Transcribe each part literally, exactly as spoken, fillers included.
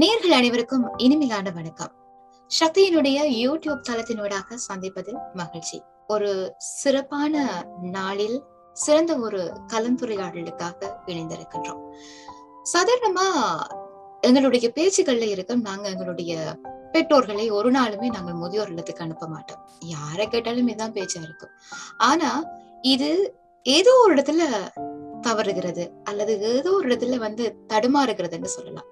நேயர்கள் அனைவருக்கும் இனிமையான வணக்கம். சக்தியினுடைய யூடியூப் தளத்தினூடாக சந்திப்பதில் மகிழ்ச்சி. ஒரு சிறப்பான நாளில் சிறந்த ஒரு கலந்துரையாடலுக்காக இணைந்திருக்கின்றோம். சாதாரணமா எங்களுடைய பேச்சுக்கள்ல இருக்கும், நாங்க எங்களுடைய பெற்றோர்களை ஒரு நாளுமே நாங்கள் முதியோர் இல்லத்துக்கு அனுப்ப மாட்டோம். யாரை கேட்டாலும் இதுதான் பேச்சா இருக்கும். ஆனா இது ஏதோ ஒரு இடத்துல தவறுகிறது அல்லது ஏதோ ஒரு இடத்துல வந்து தடுமாறுகிறதுன்னு சொல்லலாம்.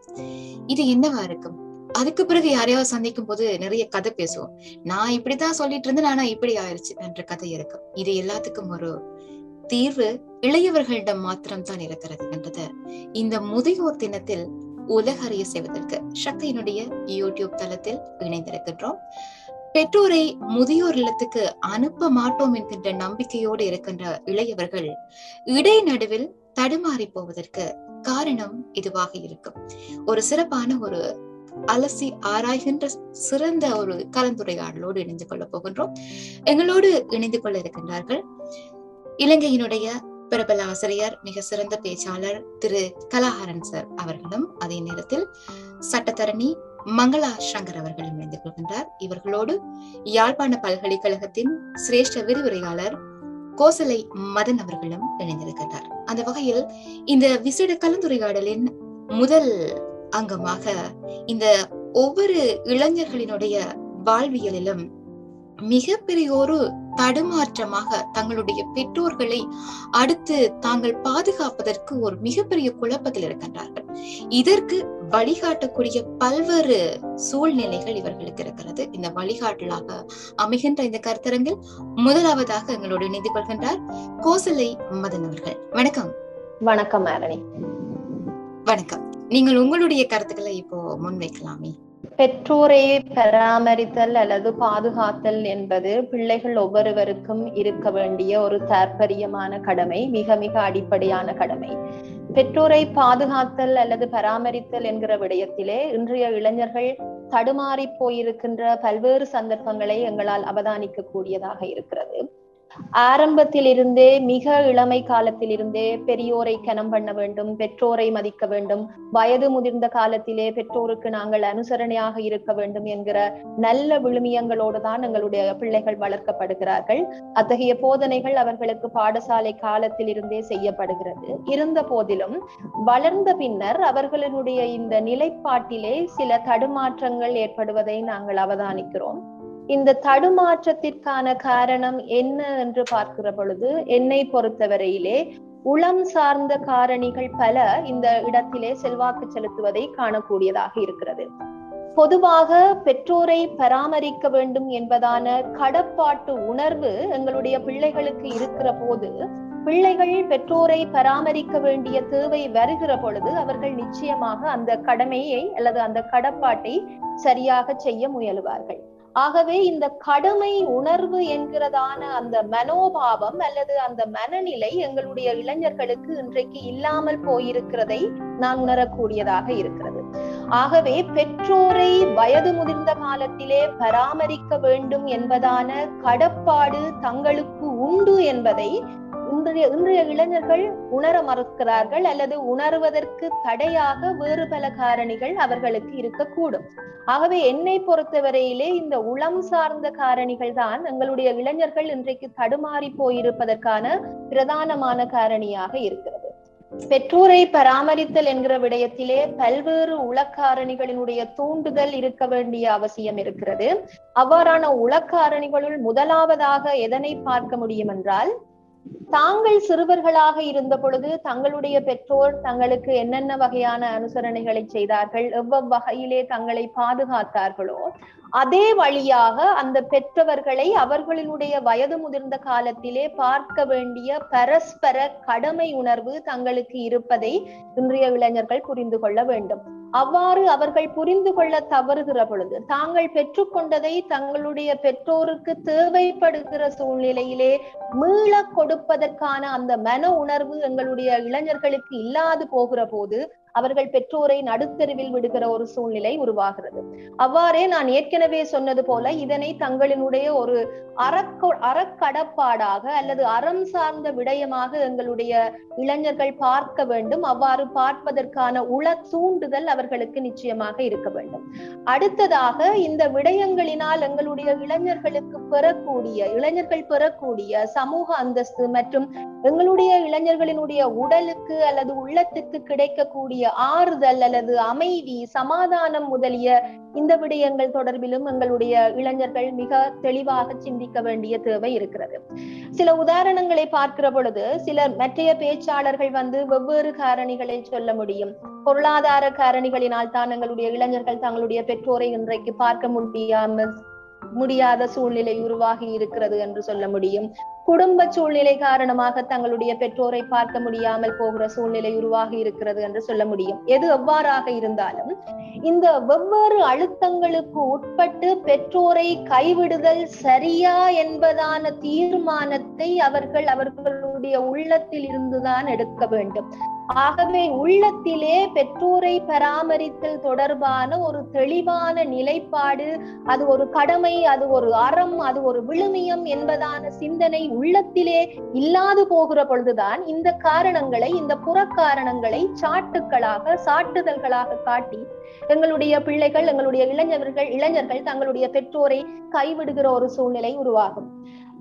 இது என்னவா இருக்கும்? அதுக்கு பிறகு யாரையாவது சந்திக்கும் போது நிறைய கதை பேசுவோம். நான் இப்படித்தான் சொல்லிட்டு இருந்தேன், ஆனா இப்படி ஆயிடுச்சு என்ற கதை இருக்கும். இது எல்லாத்துக்கும் ஒரு தீர்வு இளையவர்களிடம் மாத்திரம்தான் இருக்கிறது என்றத இந்த முதியோர் தினத்தில் உலகறிய செய்வதற்கு சக்தியினுடைய யூடியூப் தளத்தில் இணைந்திருக்கின்றோம். பெற்றோரை முதியோர் இல்லத்துக்கு அனுப்ப மாட்டோம் என்கின்ற நம்பிக்கையோடு இருக்கின்ற இளையவர்கள் இடை நடுவில் தடுமாறி போவதற்கு காரணம் இதுவாக இருக்கும். ஒரு சிறப்பான ஒரு அலசி ஆராய்கின்ற சிறந்த ஒரு கலந்துரையாடலோடு இணைந்து கொள்ள போகின்றோம். எங்களோடு இணைந்து கொள்ள இருக்கின்றார்கள் இலங்கையினுடைய பிரபல ஆசிரியர், மிக சிறந்த பேச்சாளர் திரு கலாகரன் சார் அவர்களும், அதே நேரத்தில் சட்டத்தரணி மங்களா சங்கர் அவர்களும் இணைந்து கொள்கின்றார். இவர்களோடு யாழ்ப்பாண பல்கலைக்கழகத்தின் சிரேஷ்ட விரிவுரையாளர் கோசலை மதன அவர்களும் இணைந்திருக்கின்றார். அந்த வகையில் இந்த விசேட கலந்துரையாடலின் முதல் அங்கமாக இந்த ஒவ்வொரு இளைஞர்களினுடைய வாழ்வியலிலும் மிகப்பெரியோரு தடுமாற்றமாக தங்களுடைய பெற்றோர்களை அடுத்து தாங்கள் பாதுகாப்பதற்கு ஒரு மிகப்பெரிய குழப்பத்தில் இருக்கின்றார்கள். இதற்கு வழிகாட்டக்கூடிய பல்வேறு சூழ்நிலைகள் இவர்களுக்கு இருக்கிறது. இந்த வழிகாட்டலாக அமைகின்ற இந்த கருத்தரங்கில் முதலாவதாக எங்களோடு இணைந்து கொள்கின்றார் கோசலை மதன் அவர்கள். வணக்கம். வணக்கம் ஆரணி. வணக்கம். நீங்கள் உங்களுடைய கருத்துக்களை இப்போ முன்வைக்கலாமே. பெற்றோரை பராமரித்தல் அல்லது பாதுகாத்தல் என்பது பிள்ளைகள் ஒவ்வொருவருக்கும் இருக்க வேண்டிய ஒரு தாற்பரியமான கடமை, மிக மிக அடிப்படையான கடமை. பெற்றோரை பாதுகாத்தல் அல்லது பராமரித்தல் என்கிற விடயத்திலே இன்றைய இளைஞர்கள் தடுமாறி போயிருக்கின்ற பல்வேறு சந்தர்ப்பங்களை எங்களால் அவதானிக்க கூடியதாக இருக்கிறது. ஆரம்பத்திலிருந்தே, மிக இளமை காலத்திலிருந்தே பெரியோரை கனம் பண்ண வேண்டும், பெற்றோரை மதிக்க வேண்டும், வயது முதிர்ந்த காலத்திலே பெற்றோருக்கு நாங்கள் அனுசரணையாக இருக்க வேண்டும் என்கிற நல்ல விழுமியங்களோடு தான் எங்களுடைய பிள்ளைகள் வளர்க்கப்படுகிறார்கள். அத்தகைய போதனைகள் அவர்களுக்கு பாடசாலை காலத்தில் இருந்தே செய்யப்படுகிறது. இருந்த போதிலும் வளர்ந்த பின்னர் அவர்களுடைய இந்த நிலைப்பாட்டிலே சில தடுமாற்றங்கள் ஏற்படுவதை நாங்கள் அவதானிக்கிறோம். இந்த தடுமாற்றத்திற்கான காரணம் என்ன என்று பார்க்கிற பொழுது, என்னை பொறுத்தவரையிலே உளம் சார்ந்த காரணிகள் பல இந்த இடத்திலே செல்வாக்கு செலுத்துவதை காணக்கூடியதாக இருக்கிறது. பொதுவாக பெற்றோரை பராமரிக்க வேண்டும் என்பதான கடப்பாட்டு உணர்வு எங்களுடைய பிள்ளைகளுக்கு இருக்கிற போது, பிள்ளைகள் பெற்றோரை பராமரிக்க வேண்டிய தேவை வருகிற பொழுது அவர்கள் நிச்சயமாக அந்த கடமையை அல்லது அந்த கடப்பாட்டை சரியாக செய்ய முயலுவார்கள். ஆகவே இந்த கடமை உணர்வு என்கிறதான அந்த மனோபாவம் அல்லது அந்த மனநிலை எங்களுடைய இளைஞர்களுக்கு இன்றைக்கு இல்லாமல் போயிருக்கிறதை நான் உணரக்கூடியதாக இருக்கிறது. ஆகவே பெற்றோரை வயது முதிர்ந்த காலத்திலே பராமரிக்க வேண்டும் என்பதான கடப்பாடு தங்களுக்கு உண்டு என்பதை இன்றைய இன்றைய இளைஞர்கள் உணர மறுக்கிறார்கள் அல்லது உணர்வதற்கு தடையாக வேறு பல காரணிகள் அவர்களுக்கு இருக்கக்கூடும். ஆகவே என்னை பொறுத்தவரையிலே இந்த உளம் சார்ந்த காரணிகள் தான் எங்களுடைய இளைஞர்கள் இன்றைக்கு தடுமாறி போயிருப்பதற்கான பிரதானமான காரணியாக இருக்கிறது. பெற்றோரை பராமரித்தல் என்கிற விடயத்திலே பல்வேறு உளக்காரணிகளினுடைய தூண்டுதல் இருக்க வேண்டிய அவசியம் இருக்கிறது. அவ்வாறான உளக்காரணிகளுள் முதலாவதாக எதனை பார்க்க முடியும் என்றால், தாங்கள் சிறுவர்களாக இருந்த பொழுது தங்களுடைய பெற்றோர் தங்களுக்கு என்னென்ன வகையான அனுசரணைகளை செய்தார்கள், எவ்வளவு வகையிலே தங்களை பாதுகாத்தார்களோ அதே வழியாக அந்த பெற்றவர்களை அவர்களினுடைய வயது முதிர்ந்த காலத்திலே பார்க்க வேண்டிய பரஸ்பர கடமை உணர்வு தங்களுக்கு இருப்பதை இன்றைய இளைஞர்கள் புரிந்து கொள்ள வேண்டும். அவ்வாறு அவர்கள் புரிந்து கொள்ள தவறுகிற பொழுது, தாங்கள் பெற்றுக்கொண்டதை தங்களுடைய பெற்றோருக்கு தேவைப்படுகிற சூழ்நிலையிலே மீள கொடுப்பதற்கான அந்த மன உணர்வு எங்களுடைய இளைஞர்களுக்கு இல்லாது போகிற போது அவர்கள் பெற்றோரை நடுத்தருவில் விடுகிற ஒரு சூழ்நிலை உருவாகிறது. அவ்வாறே நான் ஏற்கனவே சொன்னது போல இதனை தங்களினுடைய ஒரு அறக்க அறக்கடப்பாடாக அல்லது அறம் சார்ந்த விடயமாக எங்களுடைய இளைஞர்கள் பார்க்க வேண்டும். அவ்வாறு பார்ப்பதற்கான உள தூண்டுதல் அவர்களுக்கு நிச்சயமாக இருக்க வேண்டும். அடுத்ததாக இந்த விடயங்களினால் எங்களுடைய இளைஞர்களுக்கு பெறக்கூடிய இளைஞர்கள் பெறக்கூடிய சமூக அந்தஸ்து மற்றும் எங்களுடைய இளைஞர்களினுடைய உடலுக்கு அல்லது உள்ளத்துக்கு கிடைக்கக்கூடிய ஆறுதல் அல்லது அமைதி சமாதானம் முதலிய இந்த விடயங்கள் தொடர்பிலும் எங்களுடைய இளைஞர்கள் மிக தெளிவாக சிந்திக்க வேண்டிய தேவை இருக்கிறது. சில உதாரணங்களை பார்க்கிற பொழுது சில மற்றைய பேச்சாளர்கள் வந்து வெவ்வேறு காரணிகளை சொல்ல முடியும். பொருளாதார காரணிகளினால் தான் எங்களுடைய இளைஞர்கள் தங்களுடைய பெற்றோரை இன்றைக்கு பார்க்க முடியாமல் முடியாத சூழ்நிலை உருவாகி இருக்கிறது என்று சொல்ல முடியும். குடும்ப சூழ்நிலை காரணமாக தங்களுடைய பெற்றோரை பார்க்க முடியாமல் போகிற சூழ்நிலை உருவாகி இருக்கிறது என்று சொல்ல முடியும். எது எவ்வாறாக இருந்தாலும் இந்த வெவ்வேறு அழுத்தங்களுக்கு உட்பட்டு பெற்றோரை கைவிடுதல் சரியா என்பதான தீர்மானத்தை அவர்கள் அவர்களுடைய உள்ளத்தில் இருந்துதான் எடுக்க வேண்டும். ஆகவே உள்ளத்திலே பெற்றோரை பராமரித்தல் தொடர்பான ஒரு தெளிவான நிலைப்பாடு, அது ஒரு கடமை, அது ஒரு அறம், அது ஒரு விழுமியம் என்பதான சிந்தனை உள்ளத்திலே இல்லாது போகிற பொழுதுதான் இந்த காரணங்களை இந்த புறக்காரணங்களை சாட்டுக்களாக சாட்டுதல்களாக காட்டி எங்களுடைய பிள்ளைகள் எங்களுடைய இளைஞர்கள் இளைஞர்கள் தங்களுடைய பெற்றோரை கைவிடுகிற ஒரு சூழ்நிலை உருவாகும்.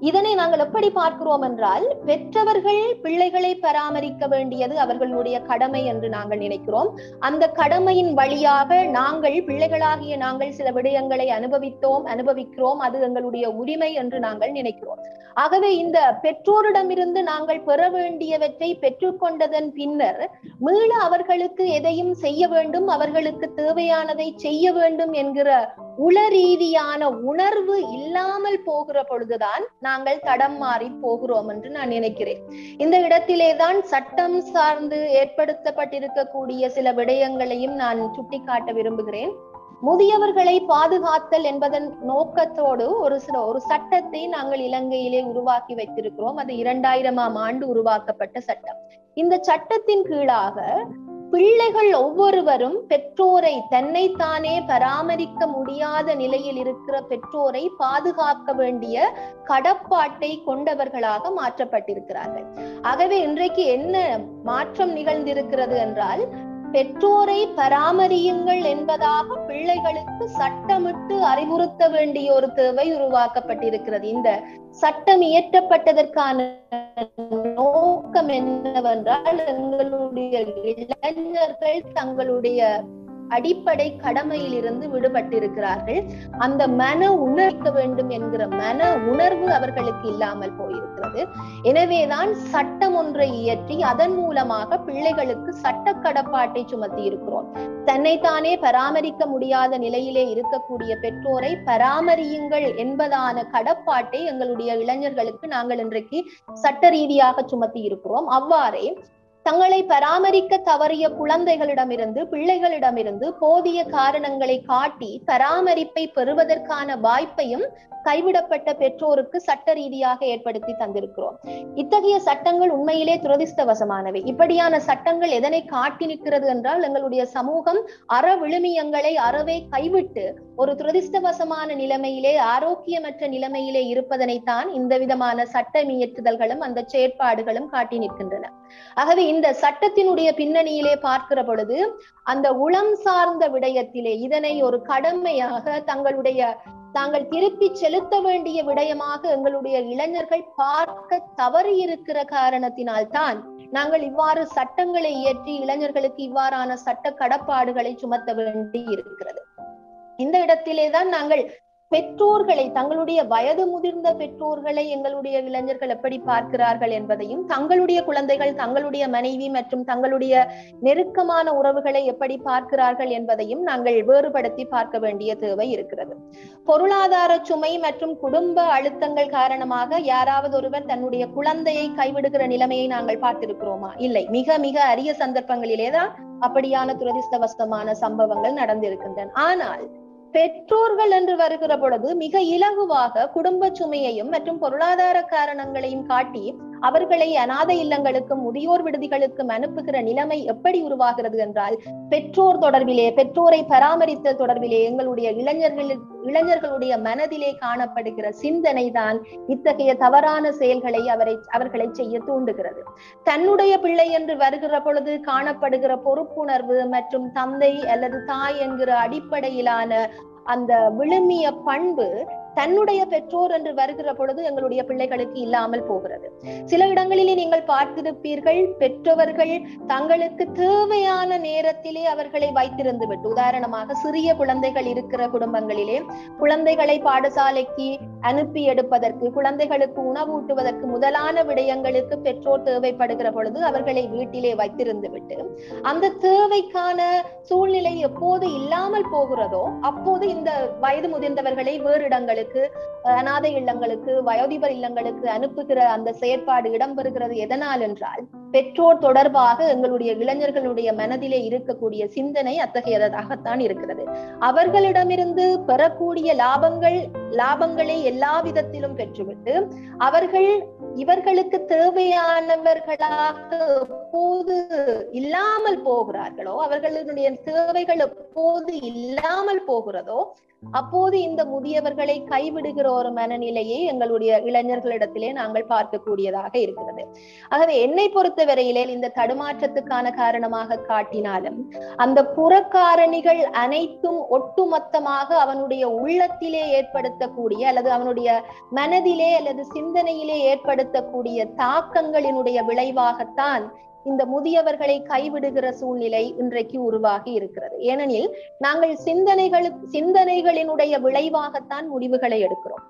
இதனை நாங்கள் எப்படி பார்க்கிறோம் என்றால் பெற்றவர்கள் பிள்ளைகளை பராமரிக்க வேண்டியது அவர்களுடைய கடமை என்று நாங்கள் நினைக்கிறோம். அந்த கடமையின் வழியாக நாங்கள் பிள்ளைகளாகிய நாங்கள் சில விடயங்களை அனுபவித்தோம் அனுபவிக்கிறோம் அது எங்களுடைய உரிமை என்று நாங்கள் நினைக்கிறோம். ஆகவே இந்த பெற்றோரிடமிருந்து நாங்கள் பெற வேண்டியவற்றை பெற்றுக்கொண்டதன் பின்னர் மீள அவர்களுக்கு எதையும் செய்ய வேண்டும் அவர்களுக்கு தேவையானதை செய்ய வேண்டும் என்கிற உள ரீதியான உணர்வு இல்லாமல் போகிற பொழுதுதான் நாங்கள் தடம் மாறி போகிறோம் என்று நான் நினைக்கிறேன். இந்த இடத்திலேதான் சட்டம் சார்ந்து ஏற்படுத்தப்பட்டிருக்கக்கூடிய சில விடயங்களையும் நான் சுட்டிக்காட்ட விரும்புகிறேன். முதியவர்களை பாதுகாத்தல் என்பதன் நோக்கத்தோடு ஒரு சில ஒரு சட்டத்தை நாங்கள் இலங்கையிலே உருவாக்கி வைத்திருக்கிறோம். அது இரண்டாயிரமாம் ஆண்டு உருவாக்கப்பட்ட சட்டம். இந்த சட்டத்தின் கீழாக பிள்ளைகள் ஒவ்வொருவரும் பெற்றோரை தன்னைத்தானே பராமரிக்க முடியாத நிலையில் இருக்கிற பெற்றோரை பாதுகாக்க வேண்டிய கடப்பாட்டை கொண்டவர்களாக மாற்றப்பட்டிருக்கிறார்கள். ஆகவே இன்றைக்கு என்ன மாற்றம் நிகழ்ந்திருக்கிறது என்றால் பெற்றோரை பராமரியுங்கள் என்பதாக பிள்ளைகளுக்கு சட்டமிட்டு அறிவுறுத்த வேண்டிய ஒரு தேவை உருவாக்கப்பட்டிருக்கிறது. இந்த சட்டம் இயற்றப்பட்டதற்கான நோக்கம் என்னவென்றால் எங்களுடைய இளைஞர்கள் தங்களுடைய அடிப்படை கடமையில் இருந்து விடுபட்டிருக்கிறார்கள். அந்த மன உணர்க்க வேண்டும் என்கிற மன உணர்வு அவர்களுக்கு இல்லாமல் போயிருக்கிறது. எனவேதான் சட்டம் ஒன்றை இயற்றி அதன் மூலமாக பிள்ளைகளுக்கு சட்ட கடப்பாட்டை சுமத்தி இருக்கிறோம். தன்னைத்தானே பராமரிக்க முடியாத நிலையிலே இருக்கக்கூடிய பெற்றோரை பராமரியுங்கள் என்பதான கடப்பாட்டை எங்களுடைய இளைஞர்களுக்கு நாங்கள் இன்றைக்கு சட்ட ரீதியாக சுமத்தி இருக்கிறோம். அவ்வாறே தங்களை பராமரிக்க தவறிய குழந்தைகளிடமிருந்து பிள்ளைகளிடமிருந்து போதிய காரணங்களை காட்டி பராமரிப்பை பெறுவதற்கான வாய்ப்பையும் கைவிடப்பட்ட பெற்றோருக்கு சட்ட ரீதியாக ஏற்படுத்தி தந்திருக்கிறோம். இத்தகைய சட்டங்கள் உண்மையிலே துரதிஷ்டவசமானவை. இப்படியான சட்டங்கள் எதனை காட்டி நிற்கிறது என்றால் எங்களுடைய சமூகம் அற விழுமியங்களை அறவே கைவிட்டு ஒரு துரதிஷ்டவசமான நிலைமையிலே ஆரோக்கியமற்ற நிலைமையிலே இருப்பதனைத்தான் இந்த விதமான சட்டம் இயற்றுதல்களும் அந்த செயற்பாடுகளும் காட்டி நிற்கின்றன. ஆகவே இந்த சட்டத்தினுடைய பின்னணியிலே பார்க்கிற பொழுது அந்த உளம் சார்ந்த விடயத்திலே இதனை ஒரு கடமையாக தங்களுடைய தாங்கள் திருப்பி செலுத்த வேண்டிய விடயமாக எங்களுடைய இளைஞர்கள் பார்க்க தவறி இருக்கிற காரணத்தினால்தான் நாங்கள் இவ்வாறு சட்டங்களை இயற்றி இளைஞர்களுக்கு இவ்வாறான சட்ட கடப்பாடுகளை சுமத்த வேண்டி இருக்கிறது. இந்த இடத்திலேதான் நாங்கள் பெற்றோர்களை தங்களுடைய வயது முதிர்ந்த பெற்றோர்களை எங்களுடைய இளைஞர்கள் எப்படி பார்க்கிறார்கள் என்பதையும் தங்களுடைய குழந்தைகள் தங்களுடைய மனைவி மற்றும் தங்களுடைய நெருக்கமான உறவுகளை எப்படி பார்க்கிறார்கள் என்பதையும் நாங்கள் வேறுபடுத்தி பார்க்க வேண்டிய தேவை இருக்கிறது. பொருளாதார சுமை மற்றும் குடும்ப அழுத்தங்கள் காரணமாக யாராவது ஒருவர் தன்னுடைய குழந்தையை கைவிடுகிற நிலைமையை நாங்கள் பார்த்திருக்கிறோமா? இல்லை. மிக மிக அரிய சந்தர்ப்பங்களிலேதான் அப்படியான துரதிஷ்டவசமான சம்பவங்கள் நடந்திருக்கின்றன. ஆனால் பெற்றோர்கள் என்று வருகிற பொழுது மிக இலகுவாக குடும்ப சுமையையும் மற்றும் பொருளாதார காரணங்களையும் காட்டி அவர்களை அநாத இல்லங்களுக்கும் முதியோர் விடுதிகளுக்கும் அனுப்புகிற நிலைமை எப்படி உருவாகிறது என்றால், பெற்றோர் தொடர்பிலே, பெற்றோரை பராமரித்தல் தொடர்பிலே எங்களுடைய இளைஞர்கள் இளைஞர்களுடைய மனதிலே காணப்படுகிற சிந்தனை தான் இத்தகைய தவறான செயல்களை அவரை அவர்களை செய்ய தூண்டுகிறது. தன்னுடைய பிள்ளை என்று வருகிற பொழுது காணப்படுகிற பொறுப்புணர்வு மற்றும் தந்தை அல்லது தாய் என்கிற அடிப்படையிலான அந்த விழுமிய பண்பு தன்னுடைய பெற்றோர் என்று வருகிற பொழுது எங்களுடைய பிள்ளைகளுக்கு இல்லாமல் போகிறது. சில இடங்களிலே நீங்கள் பார்த்திருப்பீர்கள், பெற்றவர்கள் தங்களுக்கு தேவையான நேரத்திலே அவர்களை வைத்திருந்து விட்டு, உதாரணமாக சிறிய குழந்தைகள் இருக்கிற குடும்பங்களிலே குழந்தைகளை பாடசாலைக்கு அனுப்பி எடுப்பதற்கு, குழந்தைகளுக்கு உணவூட்டுவதற்கு முதலான விடயங்களுக்கு பெற்றோர் தேவைப்படுகிற பொழுது அவர்களை வீட்டிலே வைத்திருந்து விட்டு அந்த தேவைக்கான சூழ்நிலை எப்போது இல்லாமல் போகிறதோ அப்போது இந்த வயது முதிர்ந்தவர்களை வேறு இடங்களுக்கு, அநாத இல்லங்களுக்கு, வயோதிபர் இல்லங்களுக்கு அனுப்புகிற அந்த செயற்பாடு இடம்பெறுகிறது. எதனால் என்றால், பெற்றோர் தொடர்பாக எங்களுடைய இளைஞர்களுடைய மனதிலே இருக்கக்கூடிய சிந்தனை அத்தகையதாகத்தான் இருக்கிறது. அவர்களிடமிருந்து பெறக்கூடிய லாபங்கள் லாபங்களை எல்லா விதத்திலும் பெற்றுவிட்டு அவர்கள் இவர்களுக்கு தேவையானவர்களாக எப்போது இல்லாமல் போகிறார்களோ, அவர்களுடைய தேவைகள் எப்போது இல்லாமல் போகிறதோ அப்போது இந்த முதியவர்களை கைவிடுகிற ஒரு மனநிலையை எங்களுடைய இளைஞர்களிடத்திலே நாங்கள் பார்க்கக்கூடியதாக இருக்கிறது. ஆகவே என்னை பொறுத்த வரையிலே இந்த தடுமாற்றத்துக்கான காரணமாக காட்டினாலும் அந்த புறக்காரணிகள் அனைத்தும் ஒட்டுமொத்தமாக அவனுடைய உள்ளத்திலே ஏற்படுத்தக்கூடிய அல்லது அவனுடைய மனதிலே அல்லது சிந்தனையிலே ஏற்படுத்தக்கூடிய தாக்கங்களினுடைய விளைவாகத்தான் இந்த முதியவர்களை கைவிடுகிற சூழ்நிலை இன்றைக்கு உருவாகி இருக்கிறது. ஏனெனில் நாங்கள் சிந்தனைகளுக்கு சிந்தனைகளினுடைய விளைவாகத்தான் முடிவுகளை எடுக்கிறோம்.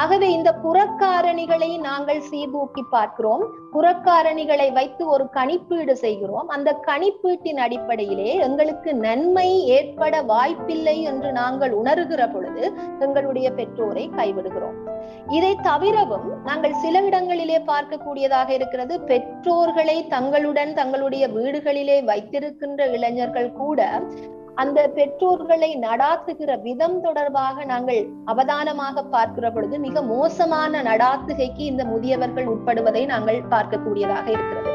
ஆகவே இந்த புறக்காரணிகளை நாங்கள் சீர்தூக்கி பார்க்கிறோம், புறக்காரணிகளை வைத்து ஒரு கணிப்பீடு செய்கிறோம். அந்த கணிப்பீட்டின் அடிப்படையிலே எங்களுக்கு நன்மை ஏற்பட வாய்ப்பில்லை என்று நாங்கள் உணர்கிற பொழுது எங்களுடைய பெற்றோரை கைவிடுகிறோம். இதை தவிரவும் நாங்கள் சில இடங்களிலே பார்க்கக்கூடியதாக இருக்கிறது, பெற்றோர்களை தங்களுடன் தங்களுடைய வீடுகளிலே வைத்திருக்கின்ற இளைஞர்கள் கூட அந்த பெற்றோர்களை நடாத்துகிற விதம் தொடர்பாக நாங்கள் அவதானமாக பார்க்கிற பொழுது மிக மோசமான நடாத்துகைக்கு இந்த முதியவர்கள் உட்படுவதை நாங்கள் பார்க்கக்கூடியதாக இருக்கிறது.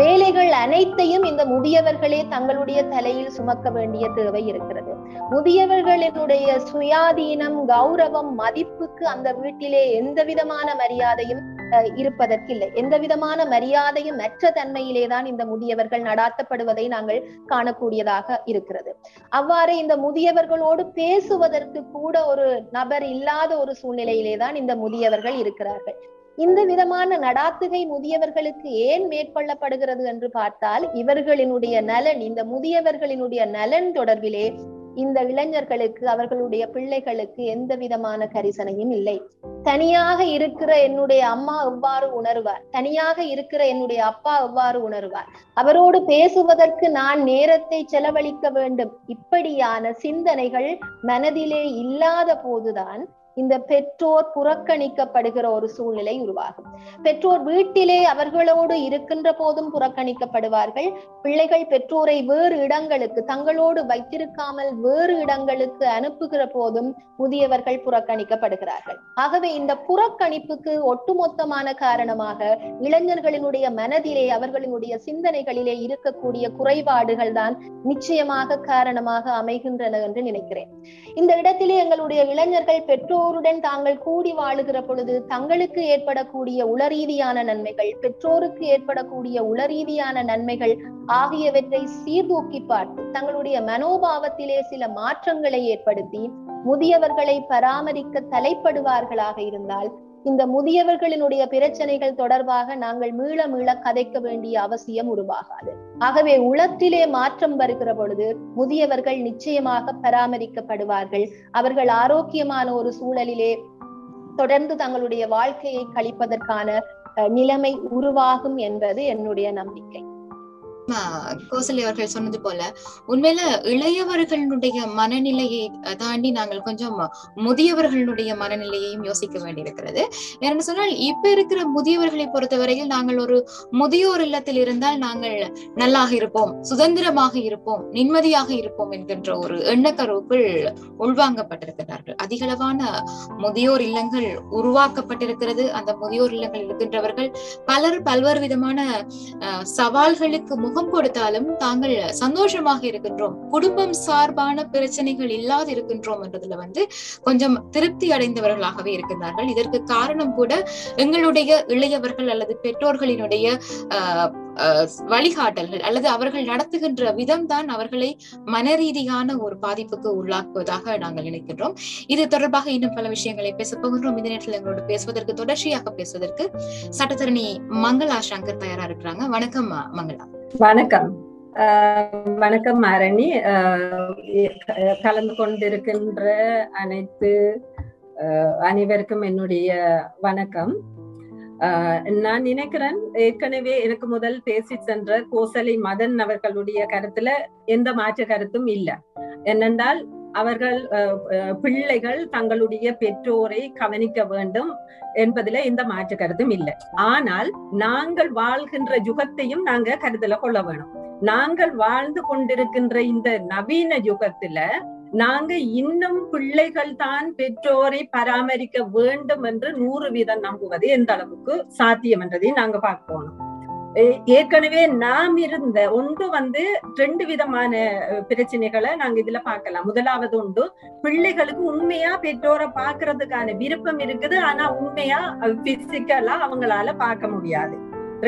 வேலைகள் அனைத்தையும் இந்த முதியவர்களே தங்களுடைய தலையில் சுமக்க வேண்டிய தேவை இருக்கிறது. முதியவர்களினுடைய சுயாதீனம், கௌரவம், மதிப்புக்கு அந்த வீட்டிலே எந்த விதமான மரியாதையும் இருப்பதற்கில்லை. எந்த விதமான மரியாதையும் மற்ற தன்மையிலேதான் இந்த முதியவர்கள் நடாத்தப்படுவதை நாங்கள் காணக்கூடியதாக இருக்கிறது. அவ்வாறு இந்த முதியவர்களோடு பேசுவதற்கு கூட ஒரு நபர் இல்லாத ஒரு சூழ்நிலையிலேதான் இந்த முதியவர்கள் இருக்கிறார்கள். இந்த விதமான நடாத்துகை முதியவர்களுக்கு ஏன் மேற்கொள்ளப்படுகிறது என்று பார்த்தால், இவர்களினுடைய நலன், இந்த முதியவர்களினுடைய நலன் தொடர்பிலே இந்த இளைஞர்களுக்கு, அவர்களுடைய பிள்ளைகளுக்கு எந்த விதமான கரிசனையும் இல்லை. தனியாக இருக்கிற என்னுடைய அம்மா எவ்வாறு உணர்வார், தனியாக இருக்கிற என்னுடைய அப்பா எவ்வாறு உணர்வார், அவரோடு பேசுவதற்கு நான் நேரத்தை செலவழிக்க வேண்டும், இப்படியான சிந்தனைகள் மனதிலே இல்லாத போதுதான் இந்த பெற்றோர் புறக்கணிக்கப்படுகிற ஒரு சூழ்நிலை உருவாகும். பெற்றோர் வீட்டிலே அவர்களோடு இருக்கின்ற போதும் புறக்கணிக்கப்படுவார்கள். பிள்ளைகள் பெற்றோரை வேறு இடங்களுக்கு, தங்களோடு வைத்திருக்காமல் வேறு இடங்களுக்கு அனுப்புகிற போதும் முதியவர்கள் புறக்கணிக்கப்படுகிறார்கள். ஆகவே இந்த புறக்கணிப்புக்கு ஒட்டுமொத்தமான காரணமாக இளைஞர்களினுடைய மனதிலே, அவர்களினுடைய சிந்தனைகளிலே இருக்கக்கூடிய குறைபாடுகள் தான் நிச்சயமாக காரணமாக அமைகின்றன என்று நினைக்கிறேன். இந்த இடத்திலே எங்களுடைய இளைஞர்கள் பெற்றோர் பெற்றோருடன் தாங்கள் கூடி வாழுகிற பொழுது தங்களுக்கு ஏற்படக்கூடிய உளரீதியான நன்மைகள், பெற்றோருக்கு ஏற்படக்கூடிய உளரீதியான நன்மைகள் ஆகியவற்றை சீர்தூக்கி பார்த்து தங்களுடைய மனோபாவத்திலே சில மாற்றங்களை ஏற்படுத்தி முதியவர்களை பராமரிக்க தலைப்படுவார்களாக இருந்தால் இந்த முதியவர்களினுடைய பிரச்சனைகள் தொடர்பாக நாங்கள் மீள மீள கதைக்க வேண்டிய அவசியம் உருவாகாது. ஆகவே உளத்திலே மாற்றம் வருகிற பொழுது முதியவர்கள் நிச்சயமாக பராமரிக்கப்படுவார்கள். அவர்கள் ஆரோக்கியமான ஒரு சூழலிலே தொடர்ந்து தங்களுடைய வாழ்க்கையை கழிப்பதற்கான நிலைமை உருவாகும் என்பது என்னுடைய நம்பிக்கை. கோசலை அவர்கள் சொன்னது போல உண்மையில இளையவர்களுடைய மனநிலையை தாண்டி நாங்கள் கொஞ்சம் முதியவர்களுடைய மனநிலையையும் யோசிக்க வேண்டியிருக்கிறது. ஏன்னு சொன்னால் இப்ப இருக்கிற முதியவர்களை பொறுத்தவரையில் நாங்கள் ஒரு முதியோர் இல்லத்தில் இருந்தால் நாங்கள் நல்லாக இருப்போம், சுதந்திரமாக இருப்போம், நிம்மதியாக இருப்போம் என்கின்ற ஒரு எண்ணக்கருவுக்குள் உள்வாங்கப்பட்டிருக்கிறார்கள். அதிகளவான முதியோர் இல்லங்கள் உருவாக்கப்பட்டிருக்கிறது. அந்த முதியோர் இல்லங்கள் இருக்கின்றவர்கள் பலர் பல்வேறு விதமான சவால்களுக்கு முகம் கொடுத்தாலும் தாங்கள் சந்தோஷமாக இருக்கின்றோம், குடும்பம் சார்பான பிரச்சனைகள் இல்லாது இருக்கின்றோம் என்றதுல வந்து கொஞ்சம் திருப்தி அடைந்தவர்களாகவே இருக்கிறார்கள். இதற்கு காரணம் கூட எங்களுடைய இளையவர்கள் அல்லது பெற்றோர்களினுடைய வழிகாட்டல்கள் அல்லது அவர்கள் நடத்துகின்ற விதம் தான் அவர்களை மன ரீதியான ஒரு பாதிப்புக்கு உள்ளாக்குவதாக நாங்கள் நினைக்கின்றோம். இது தொடர்பாக இன்னும் பல விஷயங்களை பேச போகின்றோம். இந்த நேரத்தில் எங்களோடு பேசுவதற்கு தொடர்ச்சியாக பேசுவதற்கு சட்டத்தரணி மங்களா சங்கர் தயாரா இருக்கிறாங்க. வணக்கம் மங்களா. வணக்கம் வணக்கம் ஆரணி. கலந்து கொண்டிருக்கின்ற அனைத்து அனைவருக்கும் என்னுடைய வணக்கம். நான் நினைக்கிறேன் ஏற்கனவே எனக்கு முதல் பேசி சென்ற கோசலை மதன் அவர்களுடைய கருத்துல எந்த மாற்று கருத்தும் இல்லை. என்னென்றால் அவர்கள் பிள்ளைகள் தங்களுடைய பெற்றோரை கவனிக்க வேண்டும் என்பதுல எந்த மாற்று கருத்தும் இல்லை. ஆனால் நாங்கள் வாழ்கின்ற யுகத்தையும் நாங்க கருத்துல கொள்ள வேணும். நாங்கள் வாழ்ந்து கொண்டிருக்கின்ற இந்த நவீன யுகத்துல நாங்க இன்னும் பிள்ளைகள் தான் பெற்றோரை பராமரிக்க வேண்டும் என்று நூறு வீதம் நம்புவது எந்த அளவுக்கு சாத்தியம் என்றதை நாங்க பார்க்கணும். ஏற்கனவே நாம் இருந்த ஒன்று வந்து ரெண்டு விதமான பிரச்சனைகளை நாங்க இதுல பார்க்கலாம். முதலாவது ஒன்று, பிள்ளைகளுக்கு உண்மையா பெற்றோரை பாக்குறதுக்கான விருப்பம் இருக்குது, ஆனா உண்மையா பிசிக்கலா அவங்களால பார்க்க முடியாது.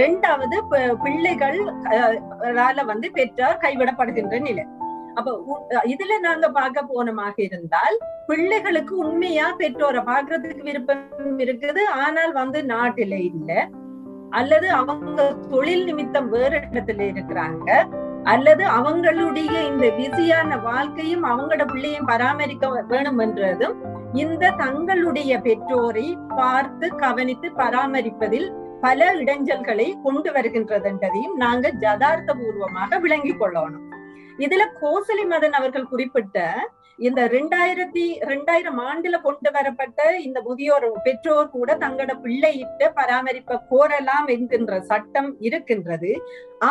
ரெண்டாவது, பிள்ளைகளால வந்து பெற்றோர் கைவிடப்படுகின்ற நிலை. அப்ப இதுல நாங்க பார்க்க போனமாக இருந்தால் பிள்ளைகளுக்கு உண்மையா பெற்றோரை பாக்குறதுக்கு விருப்பம் இருக்குது, ஆனால் வந்து நாட்டில இல்ல, அல்லது அவங்க தொழில் நிமித்தம் வேற இடத்துல இருக்கிறாங்க, அல்லது அவங்களுடைய இந்த பிஸியான வாழ்க்கையும் அவங்களோட பிள்ளையும் பராமரிக்க வேணும் என்றதும் இந்த தங்களுடைய பெற்றோரை பார்த்து கவனித்து பராமரிப்பதில் பல இடைஞ்சல்களை கொண்டு வருகின்றது என்றதையும் நாங்க ஜதார்த்த பூர்வமாக விளங்கி கொள்ளணும். இதுல கோசலை மதன் அவர்கள் குறிப்பிட்ட இந்த ரெண்டாயிரத்தி ரெண்டாயிரம் ஆண்டுல கொண்டு வரப்பட்ட இந்த முதியோர் பெற்றோர் கூட தங்களோட பிள்ளையிட்ட பராமரிப்பை கோரலாம் என்கின்ற சட்டம் இருக்கின்றது.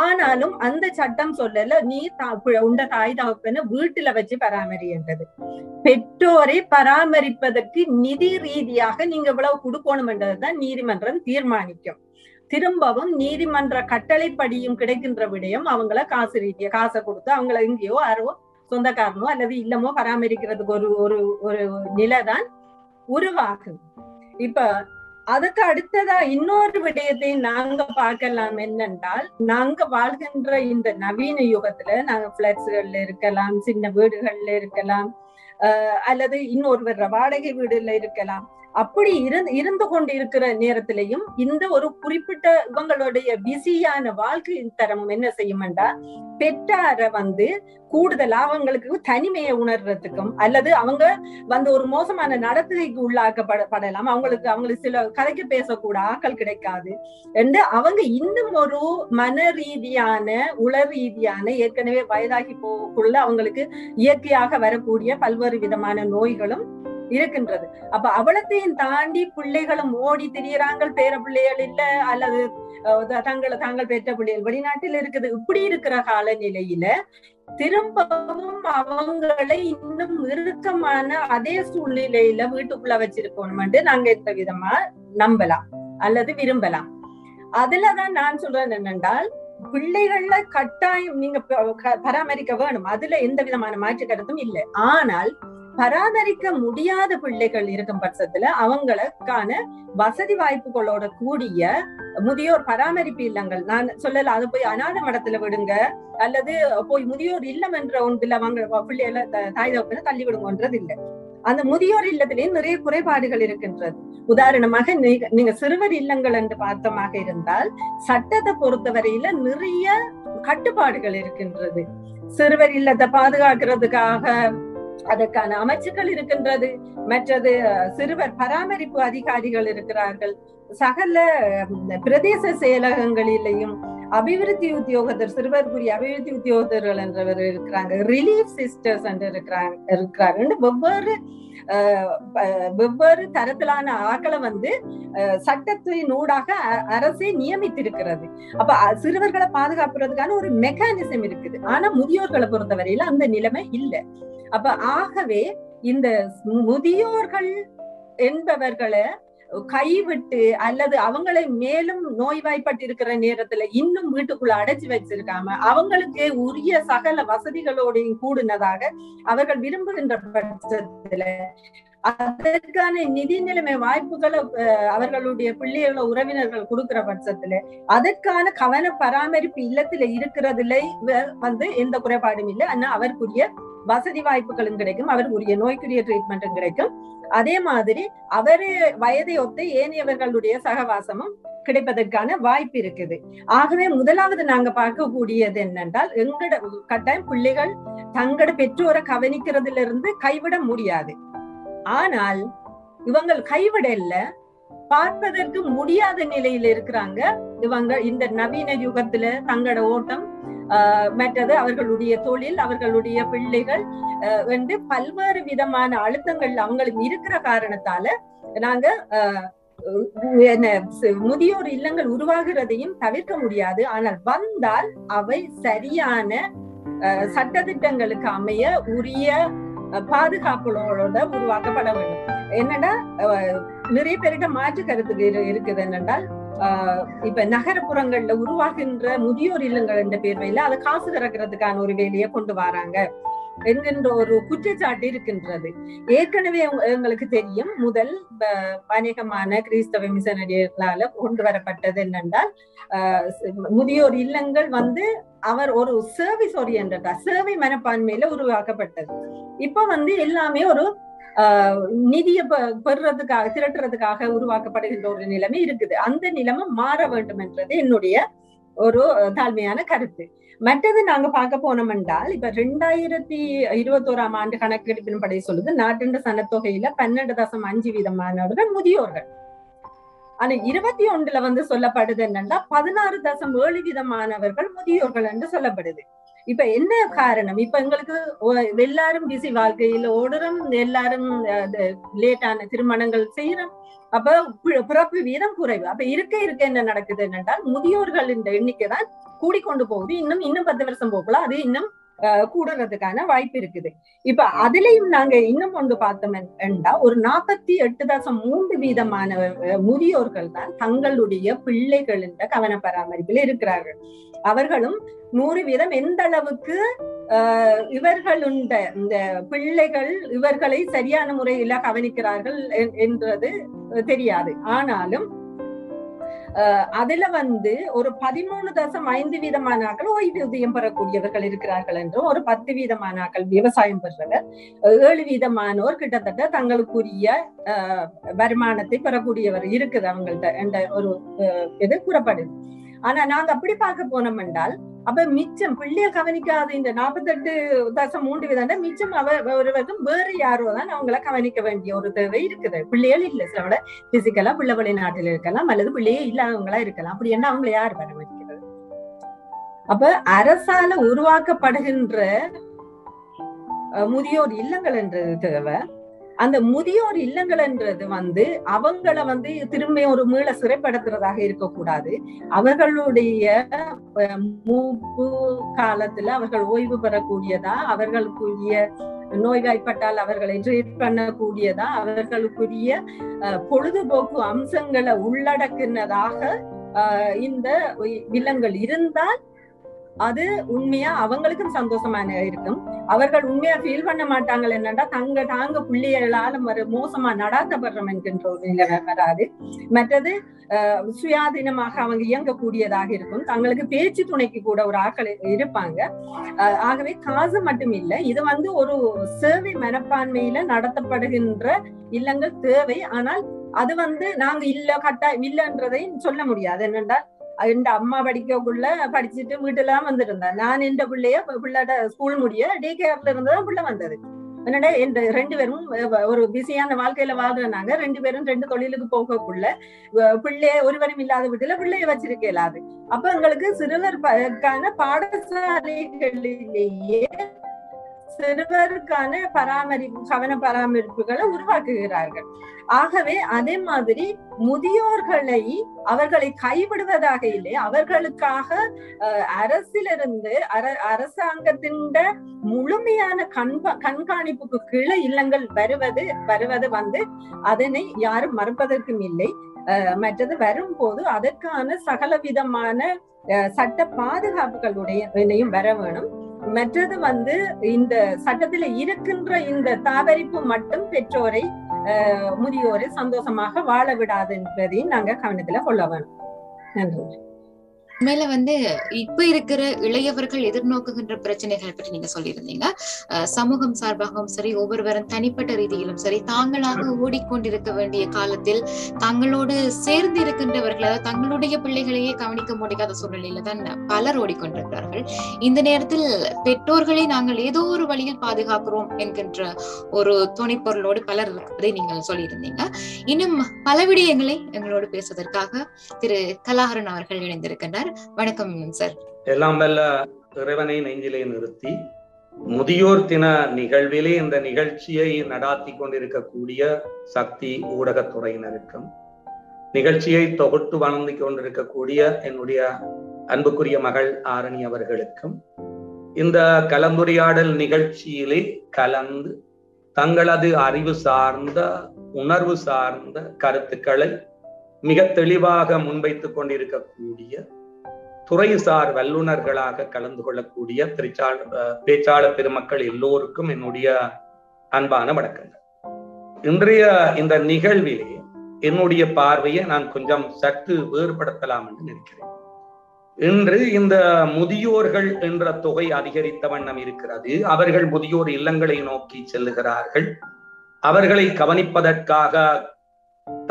ஆனாலும் அந்த சட்டம் சொல்லல நீ உண்ட தாய் தகப்பன வீட்டுல வச்சு பராமரி என்றது. பெற்றோரை பராமரிப்பதற்கு நிதி ரீதியாக நீங்க எவ்வளவு கொடுக்கணும் என்றதுதான் நீதிமன்றம் தீர்மானிக்கும். திரும்பவும் நீதிமன்ற கட்டளைப்படியும் கிடைக்கின்ற விடயம் அவங்கள காசு ரீதியா காசை கொடுத்து அவங்கள எங்கேயோ யாரோ சொந்தக்காரனோ அல்லது இல்லமோ பராமரிக்கிறதுக்கு ஒரு ஒரு ஒரு நிலைதான் உருவாகும். இப்ப அதுக்கு அடுத்ததா இன்னொரு விடயத்தை நாங்க பார்க்கலாம். என்னென்றால் நாங்க வாழ்கின்ற இந்த நவீன யுகத்துல நாங்க பிளட்ஸ்கள்ல இருக்கலாம், சின்ன வீடுகள்ல இருக்கலாம், அஹ் அல்லது இன்னொரு வாடகை வீடுல இருக்கலாம். அப்படி இருந்து இருந்து கொண்டு இருக்கிற நேரத்திலையும் இந்த ஒரு குறிப்பிட்ட இவங்களுடைய பிஸியான வாழ்க்கை தரம் என்ன செய்யும்டா பெற்றார வந்து கூடுதலா அவங்களுக்கு தனிமையை உணர்றதுக்கும் அல்லது அவங்க வந்து ஒரு மோசமான நடத்தைக்கு உள்ளாக்கப்படப்படலாம். அவங்களுக்கு அவங்களுக்கு சில கதைக்கு பேசக்கூட ஆக்கள் கிடைக்காது என்று அவங்க இன்னும் ஒரு மன ரீதியான உளர் ரீதியான ஏற்கனவே வயதாகி போகக்குள்ள அவங்களுக்கு இயற்கையாக வரக்கூடிய பல்வேறு விதமான நோய்களும் இருக்கின்றது. அப்ப அவளத்தையும் தாண்டி பிள்ளைகளும் ஓடி திரியறாங்க. பேர பிள்ளைகள் இல்ல அல்லது தங்களை தாங்கள் பெற்ற பிள்ளைகள் வெளிநாட்டில் இருக்குது. இப்படி இருக்கிற காலநிலையில திரும்பவும் அவங்களை இன்னும் இறுக்கமான அதே சூழ்நிலையில வீட்டுக்குள்ள வச்சிருக்கணும்ட்டு நாங்க எந்த விதமா நம்பலாம் அல்லது விரும்பலாம். அதுலதான் நான் சொல்றேன் என்னென்றால் பிள்ளைகள்ல கட்டாயம் நீங்க பராமரிக்க வேணும், அதுல எந்த விதமான மாற்று கருத்தும் இல்லை. ஆனால் பராமரிக்க முடியாத பிள்ளைகள் இருக்கும் பட்சத்துல அவங்களுக்கான வசதி வாய்ப்புகளோட கூடிய முதியோர் பராமரிப்பு இல்லங்கள் நான் சொல்லல, அது போய் அநாத மடத்துல விடுங்க அல்லது போய் முதியோர் இல்லம் என்ற ஒன்றுல அவங்க பிள்ளைகளை தாய் தகப்பன தள்ளி விடுங்கன்றது இல்லை. அந்த முதியோர் இல்லத்திலேயும் நிறைய குறைபாடுகள் இருக்கின்றது. உதாரணமாக நீங்க சிறுவர் இல்லங்கள் என்று பார்த்தமாக இருந்தால் சட்டத்தை பொறுத்தவரையில நிறைய கட்டுப்பாடுகள் இருக்கின்றது. சிறுவர் இல்லத்தை பாதுகாக்கிறதுக்காக அதற்கான அமைச்சுக்கள் இருக்கின்றது, மற்றது சிறுவர் பராமரிப்பு அதிகாரிகள் இருக்கிறார்கள், சகல பிரதேச செயலகங்களிலையும் அபிவிருத்தி உத்தியோகத்தர், சிறுவர்குரிய அபிவிருத்தி உத்தியோகத்தர்கள் என்றவர் இருக்கிறாங்க, ரிலீஃப் சிஸ்டர்ஸ் என்று இருக்கிறாங்க இருக்கிறார்கள் வெவ்வேறு வெவ்வேறு தரத்திலான ஆக்களை வந்து சட்டத்தின் ஊடாக அரசே நியமித்திருக்கிறது. அப்ப சிறுவர்களை பாதுகாப்புறதுக்கான ஒரு மெக்கானிசம் இருக்குது. ஆனா முதியோர்களை பொறுத்தவரையில அந்த நிலைமை இல்லை. அப்ப ஆகவே இந்த முதியோர்கள் என்பவர்களை கைவிட்டு அல்லது அவங்களை மேலும் நோய்வாய்ப்பட்டிருக்கிற நேரத்துல இன்னும் வீட்டுக்குள்ள அடைச்சி வச்சிருக்காம அவங்களுக்கு உரிய சகல வசதிகளோடையும் கூடுனதாக அவர்கள் விரும்புகின்ற பட்சத்துல அதற்கான நிதி நிலைமை வாய்ப்புகளை அவர்களுடைய பிள்ளைகள உறவினர்கள் கொடுக்கிற பட்சத்துல அதற்கான கவன பராமரிப்பு இல்லத்துல இருக்கிறதுல வந்து எந்த குறைபாடும் இல்லை. ஆனா அவருக்குரிய வசதி வாய்ப்புகளும் கிடைக்கும், அவருக்குரிய நோய்க்குரிய ட்ரீட்மெண்ட்டும் கிடைக்கும். அதே மாதிரி அவரு வயதை ஒத்த ஏனையவர்களுடைய சகவாசமும் கிடைப்பதற்கான வாய்ப்பு இருக்குது. ஆகவே முதலாவது நாங்க பார்க்கக்கூடியது என்னென்றால், எங்கட கட்டாயம் பிள்ளைகள் தங்கட பெற்றோரை கவனிக்கிறதுல இருந்து கைவிட முடியாது. ஆனால் இவங்கள் கைவிட இல்ல, பார்ப்பதற்கு முடியாத நிலையில இருக்கிறாங்க. இவங்க இந்த நவீன யுகத்துல தங்களோட ஓட்டம், மற்றது அவர்களுடைய தொழில், அவர்களுடைய பிள்ளைகள் வந்து பல்வேறு விதமான அழுத்தங்கள் அவங்களுக்கு இருக்கிற காரணத்தால நாங்க முதியோர் இல்லங்கள் உருவாகிறதையும் தவிர்க்க முடியாது. ஆனால் வந்தால் அவை சரியான சட்டத்திட்டங்களுக்கு அமைய உரிய பாதுகாப்புகளோட உருவாக்கப்பட வேண்டும். என்னன்னா நிறைய பேருட மாற்று கருத்து இருக்குது என்னென்றால், இப்ப நகரப்புறங்கள்ல உருவாகின்ற முதியோர் இல்லங்கள் என்ற பேர்வையில அதை காசு கறக்கிறதுக்கான ஒரு வேலையை கொண்டு வராங்க என்கின்ற ஒரு குற்றச்சாட்டு இருக்கின்றது. ஏற்கனவே எங்களுக்கு தெரியும், முதல் அநேகமான கிறிஸ்தவ மிஷனரிகளால கொண்டு வரப்பட்டது என்னென்றால், அஹ் முதியோர் இல்லங்கள் வந்து அவர் ஒரு சர்வீஸ் ஓரியன்டா சேவை மனப்பான்மையில உருவாக்கப்பட்டது. இப்ப வந்து எல்லாமே ஒரு நிதியை பெறுறதுக்காக திரட்டுறதுக்காக உருவாக்கப்படுகின்ற ஒரு நிலைமை இருக்குது. அந்த நிலைமை மாற வேண்டும் என்றது என்னுடைய ஒரு தாழ்மையான கருத்து. மற்றது நாங்க பார்க்க போனோம் என்றால், இப்ப ரெண்டாயிரத்தி இருபத்தோராம் ஆண்டு கணக்கெடுப்பின்படி சொல்லுது, நாட்டின் சனத்தொகையில பன்னெண்டு தசம் அஞ்சு வீதமானவர்கள் முதியோர்கள். ஆனா இருபத்தி ஒன்றுல வந்து சொல்லப்படுது என்னன்னா பதினாறு தசம் ஏழு வீதமானவர்கள் முதியோர்கள் என்று சொல்லப்படுது. இப்ப என்ன காரணம்? இப்ப எங்களுக்கு எல்லாரும் பிசி வாழ்க்கையில ஓடுறோம், எல்லாரும் லேட்டான திருமணங்கள் செய்யறோம். அப்ப பிறப்பு வீதம் குறைவு. அப்ப இருக்க இருக்க என்ன நடக்குது என்னென்றால், முதியோர்களின் எண்ணிக்கை தான் கூடிக்கொண்டு போகுது. இன்னும் இன்னும் பத்து வருஷம் போகல அது இன்னும் அஹ் கூடுறதுக்கான வாய்ப்பு இருக்குது. இப்ப அதுலயும் நாங்க இன்னும் கொண்டு பார்த்தோம் என்றா, ஒரு நாற்பத்தி எட்டு தசம் மூன்று வீதமான முதியோர்கள் தான் தங்களுடைய பிள்ளைகளின் கவன பராமரிப்பில் இருக்கிறார்கள். அவர்களும் நூறு வீதம் எந்த அளவுக்கு அஹ் இவர்களுண்ட இந்த பிள்ளைகள் இவர்களை சரியான முறையில கவனிக்கிறார்கள் என்றது தெரியாது. ஆனாலும் அஹ் அதுல வந்து ஒரு பதிமூணு தசம் ஐந்து வீதமானாக்கள் ஓய்வூதியம் பெறக்கூடியவர்கள் இருக்கிறார்கள் என்றும், ஒரு பத்து வீதமானாக்கள் விவசாயம் பெறுறவர், ஏழு வீதமானோர் கிட்டத்தட்ட தங்களுக்குரிய அஹ் வருமானத்தை பெறக்கூடியவர் இருக்குது அவங்கள்ட்ட என்ற ஒரு இது கூறப்படுது. ஆனா நாங்க அப்படி பார்க்க போனோம் என்றால், அப்ப மிச்சம் பிள்ளைய கவனிக்காத இந்த நாற்பத்தி எட்டு தசம் மூன்று விதம்னா மிச்சம் அவருக்கும் வேறு யாரோ தான் அவங்கள கவனிக்க வேண்டிய ஒரு தேவை இருக்குது. பிள்ளைகள் இல்ல, சிலவட பிசிக்கலா பிள்ளை வெளிநாட்டில் இருக்கலாம் அல்லது பிள்ளையே இல்லாதவங்களா இருக்கலாம். அப்படி என்ன அவங்கள யார் பராமரிக்கிறது? அப்ப அரசால உருவாக்கப்படுகின்ற முதியோர் இல்லங்கள் என்றது தேவை. அந்த முதியோர் இல்லங்கள்ன்றது வந்து அவங்கள வந்து திரும்ப ஒரு மீள சிறைப்படுத்துறதாக இருக்கக்கூடாது. அவர்களுடைய மூப்பு காலத்துல அவர்கள் ஓய்வு பெறக்கூடியதா, அவர்களுக்குரிய நோய்வாய்ப்பட்டால் அவர்களை ட்ரீட் பண்ணக்கூடியதா, அவர்களுக்குரிய பொழுதுபோக்கு அம்சங்களை உள்ளடக்கினதாக ஆஹ் இந்த இல்லங்கள் இருந்தால் அது உண்மையா அவங்களுக்கும் சந்தோஷமான இருக்கும். அவர்கள் உண்மையா ஃபீல் பண்ண மாட்டாங்க என்னன்னா தங்க தாங்க பிள்ளைகளால மோசமா நடாத்தப்படுறோம் என்கின்ற ஒரு நிலை வராது. மற்றது அஹ் சுயாதீனமாக அவங்க இயங்கக்கூடியதாக இருக்கும். தங்களுக்கு பேச்சு துணைக்கு கூட ஒரு ஆட்கள் இருப்பாங்க. ஆகவே காசு மட்டும் இல்லை, இது வந்து ஒரு சேவை மனப்பான்மையில நடத்தப்படுகின்ற இல்லங்கள் தேவை. ஆனால் அது வந்து நாங்க இல்ல கட்டாயம் இல்லைன்றதையும் சொல்ல முடியாது. என்னென்றால் என் அம்மா படிக்கக்குள்ள படிச்சுட்டு வீட்டுல தான் வந்துட்டு இருந்தேன் நான். என் பிள்ளைய பிள்ளைட ஸ்கூல் முடிய டே கேர்ல இருந்துதான் பிள்ளை வந்தது. என்னடா ரெண்டு பேரும் ஒரு பிஸியான வாழ்க்கையில வாழ்றாங்க. ரெண்டு பேரும் ரெண்டு தொழிலுக்கு போகக்குள்ள பிள்ளைய ஒருவரும் இல்லாத வீட்டுல பிள்ளைய வச்சிருக்கலாது. அப்ப எங்களுக்கு சிறுவருக்கான பாடசாலைகளிலேயே சிறுவருக்கான பராமரிப்பு கவன பராமரிப்புகளை உருவாக்குகிறார்கள். ஆகவே அதே மாதிரி முதியோர்களை அவர்களை கைவிடுவதாக இல்லை, அவர்களுக்காக அரசிலிருந்து அரசாங்கத்தின் முழுமையான கண்பா கண்காணிப்புக்கு கீழே இல்லங்கள் வருவது வருவது வந்து அதனை யாரும் மறுப்பதற்கும் இல்லை. அஹ் மற்றது வரும் போது அதற்கான சகலவிதமான சட்ட பாதுகாப்புகளுடைய வர வேணும். மற்றது வந்து இந்த சட்டத்துல இருக்கின்ற இந்த தாவரிப்பு மட்டும் பெற்றோரை முதியோரை சந்தோஷமாக வாழ விடாது என்பதையும் நாங்க கவனத்துல கொள்ள வேணும். நன்றி. மேல வந்து இப்ப இருக்கிற இளையவர்கள் எதிர்நோக்குகின்ற பிரச்சனைகளை பற்றி நீங்க சொல்லியிருந்தீங்க. சமூகம் சார்பாகவும் சரி, ஒவ்வொருவரும் தனிப்பட்ட ரீதியிலும் சரி, தாங்களாக ஓடிக்கொண்டிருக்க வேண்டிய காலத்தில் தங்களோடு சேர்ந்து இருக்கின்றவர்கள், அதாவது தங்களுடைய பிள்ளைகளையே கவனிக்க முடியாத சூழ்நிலையில தான் பலர் ஓடிக்கொண்டிருக்கிறார்கள். இந்த நேரத்தில் பெற்றோர்களை நாங்கள் ஏதோ ஒரு வழியில் பாதுகாக்கிறோம் என்கின்ற ஒரு துணைப்பொருளோடு பலர் இருப்பதை நீங்கள் சொல்லியிருந்தீங்க. இன்னும் பல விடயங்களை எங்களோடு பேசுவதற்காக திரு கலாகரன் அவர்கள் இணைந்திருக்கின்றார். வணக்கம் சார். எல்லாம் வல்ல இறைவனை நெஞ்சிலே நிறுத்தி முதியோர் தின நிகழ்விலே இந்த நிகழ்ச்சியை நடாத்தி கொண்டிருக்கக்கூடிய சக்தி ஊடகத்துறையினருக்கும், நிகழ்ச்சியை தொகுத்து வளர்ந்து கொண்டிருக்கக்கூடிய என்னுடைய அன்புக்குரிய மகள் ஆரணி அவர்களுக்கும், இந்த கலந்துரையாடல் நிகழ்ச்சியிலே கலந்து தங்களது அறிவு சார்ந்த உணர்வு சார்ந்த கருத்துக்களை மிக தெளிவாக முன்வைத்துக் கொண்டிருக்கக்கூடிய துறைசார் வல்லுநர்களாக கலந்து கொள்ளக்கூடிய திருச்சாள பேச்சாளர் பெருமக்கள் எல்லோருக்கும் என்னுடைய அன்பான வணக்கங்கள். இன்றைய இந்த நிகழ்விலே என்னுடைய பார்வையை நான் கொஞ்சம் சற்று வேறுபடுத்தலாம் என்று நினைக்கிறேன். இன்று இந்த முதியோர்கள் என்ற தொகை அதிகரித்த வண்ணம் இருக்கிறது. அவர்கள் முதியோர் இல்லங்களை நோக்கி செல்லுகிறார்கள். அவர்களை கவனிப்பதற்காக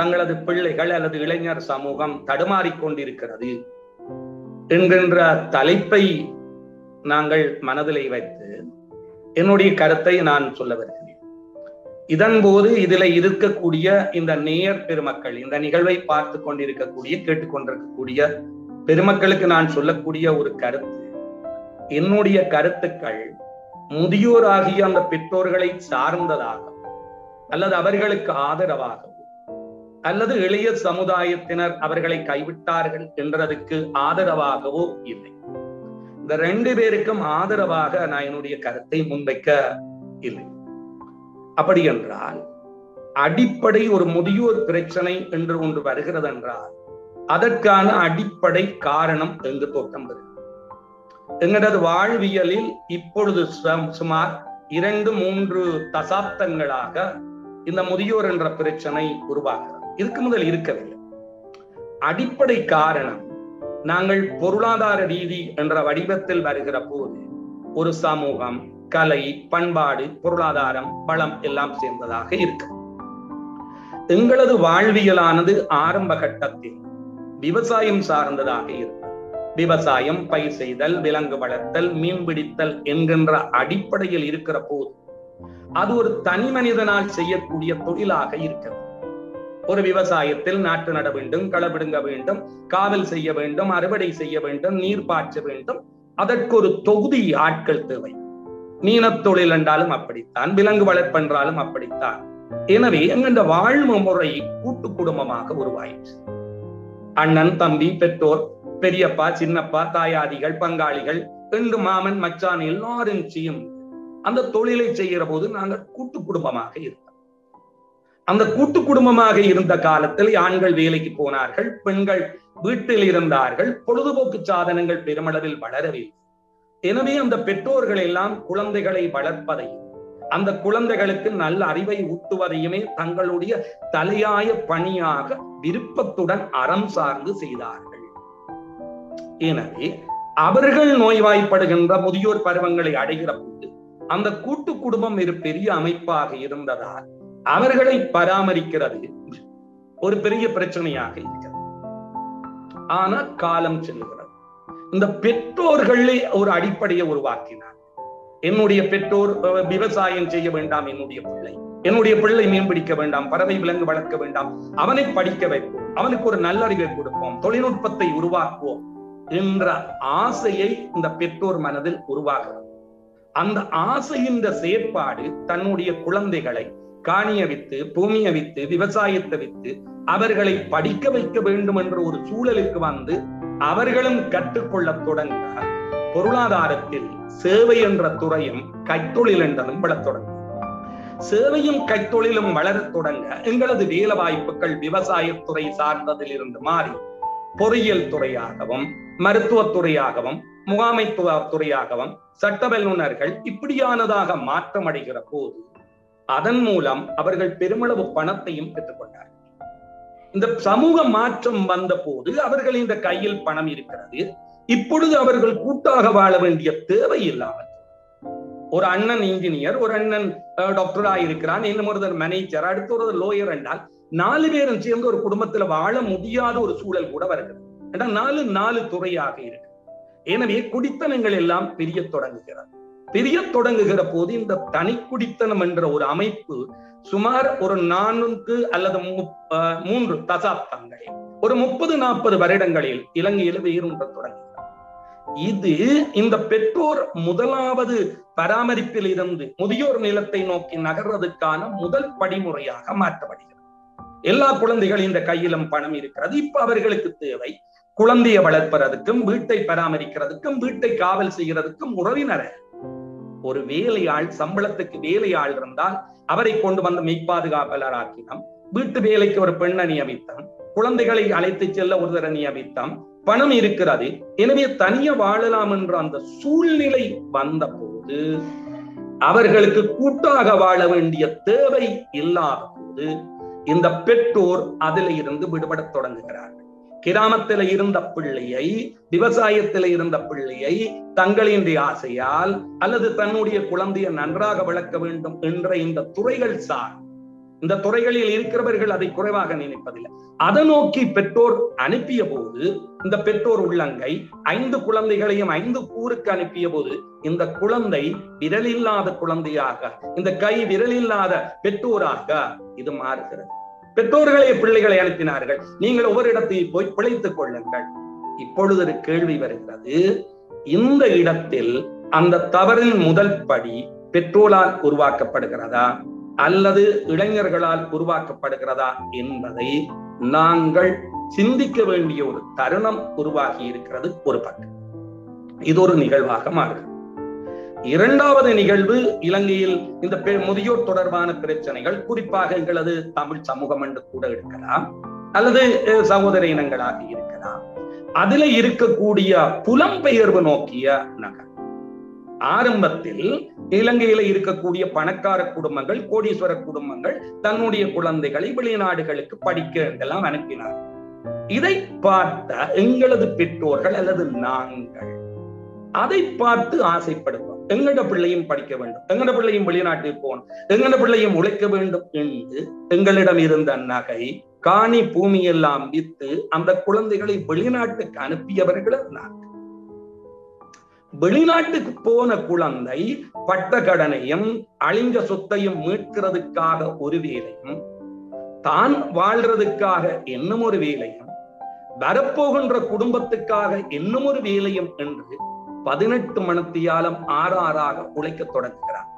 தங்களது பிள்ளைகள் அல்லது இளைஞர் சமூகம் தடுமாறிக்கொண்டிருக்கிறது என்கின்ற தலைப்பை நாங்கள் மனதிலே வைத்து என்னுடைய கருத்தை நான் சொல்ல வருகிறேன். இதன் போது இதில் இருக்கக்கூடிய இந்த நேயர் பெருமக்கள், இந்த நிகழ்வை பார்த்து கொண்டிருக்கக்கூடிய கேட்டுக்கொண்டிருக்கக்கூடிய பெருமக்களுக்கு நான் சொல்லக்கூடிய ஒரு கருத்து, என்னுடைய கருத்துக்கள் முதியோராகிய அந்த பெற்றோர்களை சார்ந்ததாக அல்லது அவர்களுக்கு ஆதரவாக அல்லது இளைய சமுதாயத்தினர் அவர்களை கைவிட்டார்கள் என்றதுக்கு ஆதரவாகவோ இல்லை. இந்த ரெண்டு பேருக்கும் ஆதரவாக நான் என்னுடைய கருத்தை முன்வைக்க இல்லை. அப்படி என்றால் அடிப்படை ஒரு முதியோர் பிரச்சனை என்று ஒன்று வருகிறது என்றால் அதற்கான அடிப்படை காரணம் எங்கு தோற்றம் வருகிறது. எங்களது வாழ்வியலில் இப்பொழுது சுமார் இரண்டு மூன்று தசாப்தங்களாக இந்த முதியோர் என்ற பிரச்சனை உருவாகிறது. இதுக்கு முதல் இருக்கவில்லை. அடிப்படை காரணம் நாங்கள் பொருளாதார ரீதி என்ற வடிவத்தில் வருகிற போது ஒரு சமூகம் கலை பண்பாடு பொருளாதாரம் பலம் எல்லாம் சேர்ந்ததாக இருக்கு. எங்களது வாழ்வியலானது ஆரம்ப கட்டத்தில் விவசாயம் சார்ந்ததாக இருக்கும். விவசாயம், பயிர் செய்தல், விலங்கு வளர்த்தல், மீன்பிடித்தல் என்கின்ற அடிப்படையில் இருக்கிற போது அது ஒரு தனி மனிதனால் செய்யக்கூடிய தொழிலாக இருக்கிறது. ஒரு விவசாயத்தில் நாற்று நட வேண்டும், களபிடுங்க வேண்டும், காவல் செய்ய வேண்டும், அறுவடை செய்ய வேண்டும், நீர் பாய்ச்ச வேண்டும், அதற்கு ஒரு தொகுதி ஆட்கள் தேவை. மீனத்தொழில் என்றாலும் அப்படித்தான், விலங்கு வளர்ப்பென்றாலும் அப்படித்தான். எனவே எங்கள் வாழ்வு முறை கூட்டு குடும்பமாக உருவாயிற்று. அண்ணன், தம்பி, பெற்றோர், பெரியப்பா, சின்னப்பா, தாயாதிகள், பங்காளிகள், ரெண்டு மாமன், மச்சான் எல்லாரும் செய்யும் அந்த தொழிலை செய்கிற போது நாங்கள் கூட்டு குடும்பமாக இருந்தோம். அந்த கூட்டு குடும்பமாக இருந்த காலத்தில் ஆண்கள் வேலைக்கு போனார்கள், பெண்கள் வீட்டில் இருந்தார்கள். பொழுதுபோக்கு சாதனங்கள் பெருமளவில் வளரவில்லை. எனவே அந்த பெற்றோர்கள் எல்லாம் குழந்தைகளை வளர்ப்பதையும் அந்த குழந்தைகளுக்கு நல்ல அறிவை ஊட்டுவதையுமே தங்களுடைய தலையாய பணியாக விருப்பத்துடன் அறம் சார்ந்து செய்தார்கள். எனவே அவர்கள் நோய்வாய்ப்படுகின்ற முதியோர் பருவங்களை அடைகிற போது அந்த கூட்டு குடும்பம் ஒரு பெரிய அமைப்பாக இருந்ததால் அவர்களை பராமரிக்கிறது ஒரு பெரிய பிரச்சனையாக இருக்கிறது. ஆனால் காலம் செல்கிறது. இந்த பெற்றோர்களே ஒரு அடிப்படையை உருவாக்கினார். என்னுடைய பெற்றோர் விவசாயம் செய்ய வேண்டாம், என்னுடைய பிள்ளை என்னுடைய பிள்ளை மீன் பிடிக்க வேண்டாம், பறவை விலங்கு வளர்க்க வேண்டாம், அவனை படிக்க வைப்போம், அவனுக்கு ஒரு நல்லறிவை கொடுப்போம், தொழில்நுட்பத்தை உருவாக்குவோம் என்ற ஆசையை இந்த பெற்றோர் மனதில் உருவாகிறது. அந்த ஆசையின் செயற்பாடு தன்னுடைய குழந்தைகளை காணியை வித்து பூமியை வித்து விவசாயத்தை வித்து அவர்களை படிக்க வைக்க வேண்டும் என்ற ஒரு சூழலுக்கு வந்து அவர்களும் கற்றுக்கொள்ள தொடங்க பொருளாதாரத்தில் சேவை என்ற துறையும் கைத்தொழில் என்றதும் வளரத் தொடங்க. சேவையும் கைத்தொழிலும் வளரத் தொடங்க எங்களது வேலை வாய்ப்புகள் விவசாயத்துறை சார்ந்ததில் இருந்து மாறி பொறியியல் துறையாகவும் மருத்துவத்துறையாகவும் முகாமைத்துவ துறையாகவும் சட்ட வல்லுநர்கள் இப்படியானதாக மாற்றமடைகிற போது அதன் மூலம் அவர்கள் பெருமளவு பணத்தையும் பெற்றுக்கொண்டார்கள். இந்த சமூக மாற்றம் வந்த போது அவர்கள் இந்த கையில் பணம் இருக்கிறது. இப்பொழுது அவர்கள் கூட்டாக வாழ வேண்டிய தேவை இல்லாமல் ஒரு அண்ணன் இன்ஜினியர், ஒரு அண்ணன் டாக்டர் ஆயிருக்கிறான், இன்னும் ஒருத்தர் மேனேஜர், அடுத்த ஒரு லோயர் என்றால் நாலு பேரும் சேர்ந்து ஒரு குடும்பத்துல வாழ முடியாத ஒரு சூழல் கூட வருகிறது. ஏன்னா நாலு நாலு துறையாக இருக்கு. எனவே குடித்தனங்கள் எல்லாம் பிரிய தொடங்குகிறது. பிரிய தொடங்குகிற போது இந்த தனி குடித்தனம் என்ற ஒரு அமைப்பு சுமார் ஒரு நான்கு அல்லது மூன்று தசாப்தங்களில் ஒரு முப்பது நாற்பது வருடங்களில் இலங்கையில் வேரூன்ற தொடங்குகிறது. இது இந்த பெற்றோர் முதலாவது பராமரிப்பில் இருந்து முதியோர் நிலத்தை நோக்கி நகர்வதற்கான முதல் படிமுறையாக மாற்றப்படுகிறது. எல்லா குழந்தைகள் இந்த கையிலும் பணம் இருக்கிறது. இப்ப அவர்களுக்கு தேவை குழந்தையை வளர்ப்பதற்கும் வீட்டை பராமரிக்கிறதுக்கும் வீட்டை காவல் செய்கிறதுக்கும் உறவினரை, ஒரு வேலையாள், சம்பளத்துக்கு வேலையாள் இருந்தால் அவரை கொண்டு வந்து மெய் பாதுகாவலர் ஆக்கினோம், வீட்டு வேலைக்கு ஒரு பெண்ணை நியமித்தோம், குழந்தைகளை அழைத்து செல்ல ஒருதரை நியமித்தோம், பணம் இருக்கிறது, எனவே தனிய வாழலாம் என்ற அந்த சூழ்நிலை வந்த போது அவர்களுக்கு கூட்டாக வாழ வேண்டிய தேவை இல்லாத போது இந்த பெற்றோர் அதில் இருந்து விடுபட தொடங்குகிறார்கள். கிராமத்தில இருந்த பிள்ளையை, விவசாயத்தில இருந்த பிள்ளையை தங்களின் ஆசையால் அல்லது தன்னுடைய குழந்தையை நன்றாக வளர்க்க வேண்டும் என்ற இந்த துறைகள் சார் இந்த துறைகளில் இருக்கிறவர்கள் அதை குறைவாக நினைப்பதில்லை. அதை நோக்கி பெற்றோர் அனுப்பிய போது இந்த பெற்றோர் உள்ளங்கை ஐந்து குழந்தைகளையும் ஐந்து கூருக்கு அனுப்பிய போது இந்த குழந்தை விரலில்லாத குழந்தையாக, இந்த கை விரலில்லாத பெற்றோராக இது மாறுகிறது. பெற்றோர்களே பிள்ளைகளை அனுப்பினார்கள், நீங்கள் ஒவ்வொரு இடத்தையும் போய் பிழைத்துக் கொள்ளுங்கள். இப்பொழுது ஒரு கேள்வி வருகிறது. இந்த இடத்தில் அந்த தவறின் முதல் படி பெற்றோரால் உருவாக்கப்படுகிறதா அல்லது இளைஞர்களால் உருவாக்கப்படுகிறதா என்பதை நாங்கள் சிந்திக்க வேண்டிய ஒரு தருணம் உருவாகி இருக்கிறது. ஒரு பக்கம் இது ஒரு நிகழ்வாக மாறுகிறது. இரண்டாவது நிகழ்வு, இலங்கையில் இந்த முதியோர் தொடர்பான பிரச்சனைகள் குறிப்பாக எங்களது தமிழ் சமூகம் என்று கூட இருக்கலாம் அல்லது சகோதர இனங்களாக இருக்கலாம், அதில் இருக்கக்கூடிய புலம்பெயர்வு நோக்கிய நகர். ஆரம்பத்தில் இலங்கையில இருக்கக்கூடிய பணக்கார குடும்பங்கள், கோடீஸ்வர குடும்பங்கள் தன்னுடைய குழந்தைகளை வெளிநாடுகளுக்கு படிக்க என்றெல்லாம் அனுப்பினார். இதை பார்த்த எங்களது பெற்றோர்கள் அல்லது நாங்கள் அதை பார்த்து ஆசைப்படுவோம். எங்கட பிள்ளையும் படிக்க வேண்டும், எங்கட பிள்ளையும் வெளிநாட்டில் போகணும், எங்கட பிள்ளையும் உழைக்க வேண்டும் என்று எங்களிடம் இருந்த நகை காணி பூமி எல்லாம் வித்து அந்த குழந்தைகளை வெளிநாட்டுக்கு அனுப்பியவர்கள் நாங்கள். வெளிநாட்டுக்கு போன குழந்தை பட்ட கடனையும் அழிஞ்ச சொத்தையும் மீட்கிறதுக்காக ஒரு வேலையும், தான் வாழ்றதுக்காக என்னும் ஒரு வேலையும், வரப்போகின்ற குடும்பத்துக்காக என்னும் ஒரு வேலையும் என்று பதினெட்டு மணத்தியாலம் ஆறாறாக உழைக்க தொடங்குகிறான்.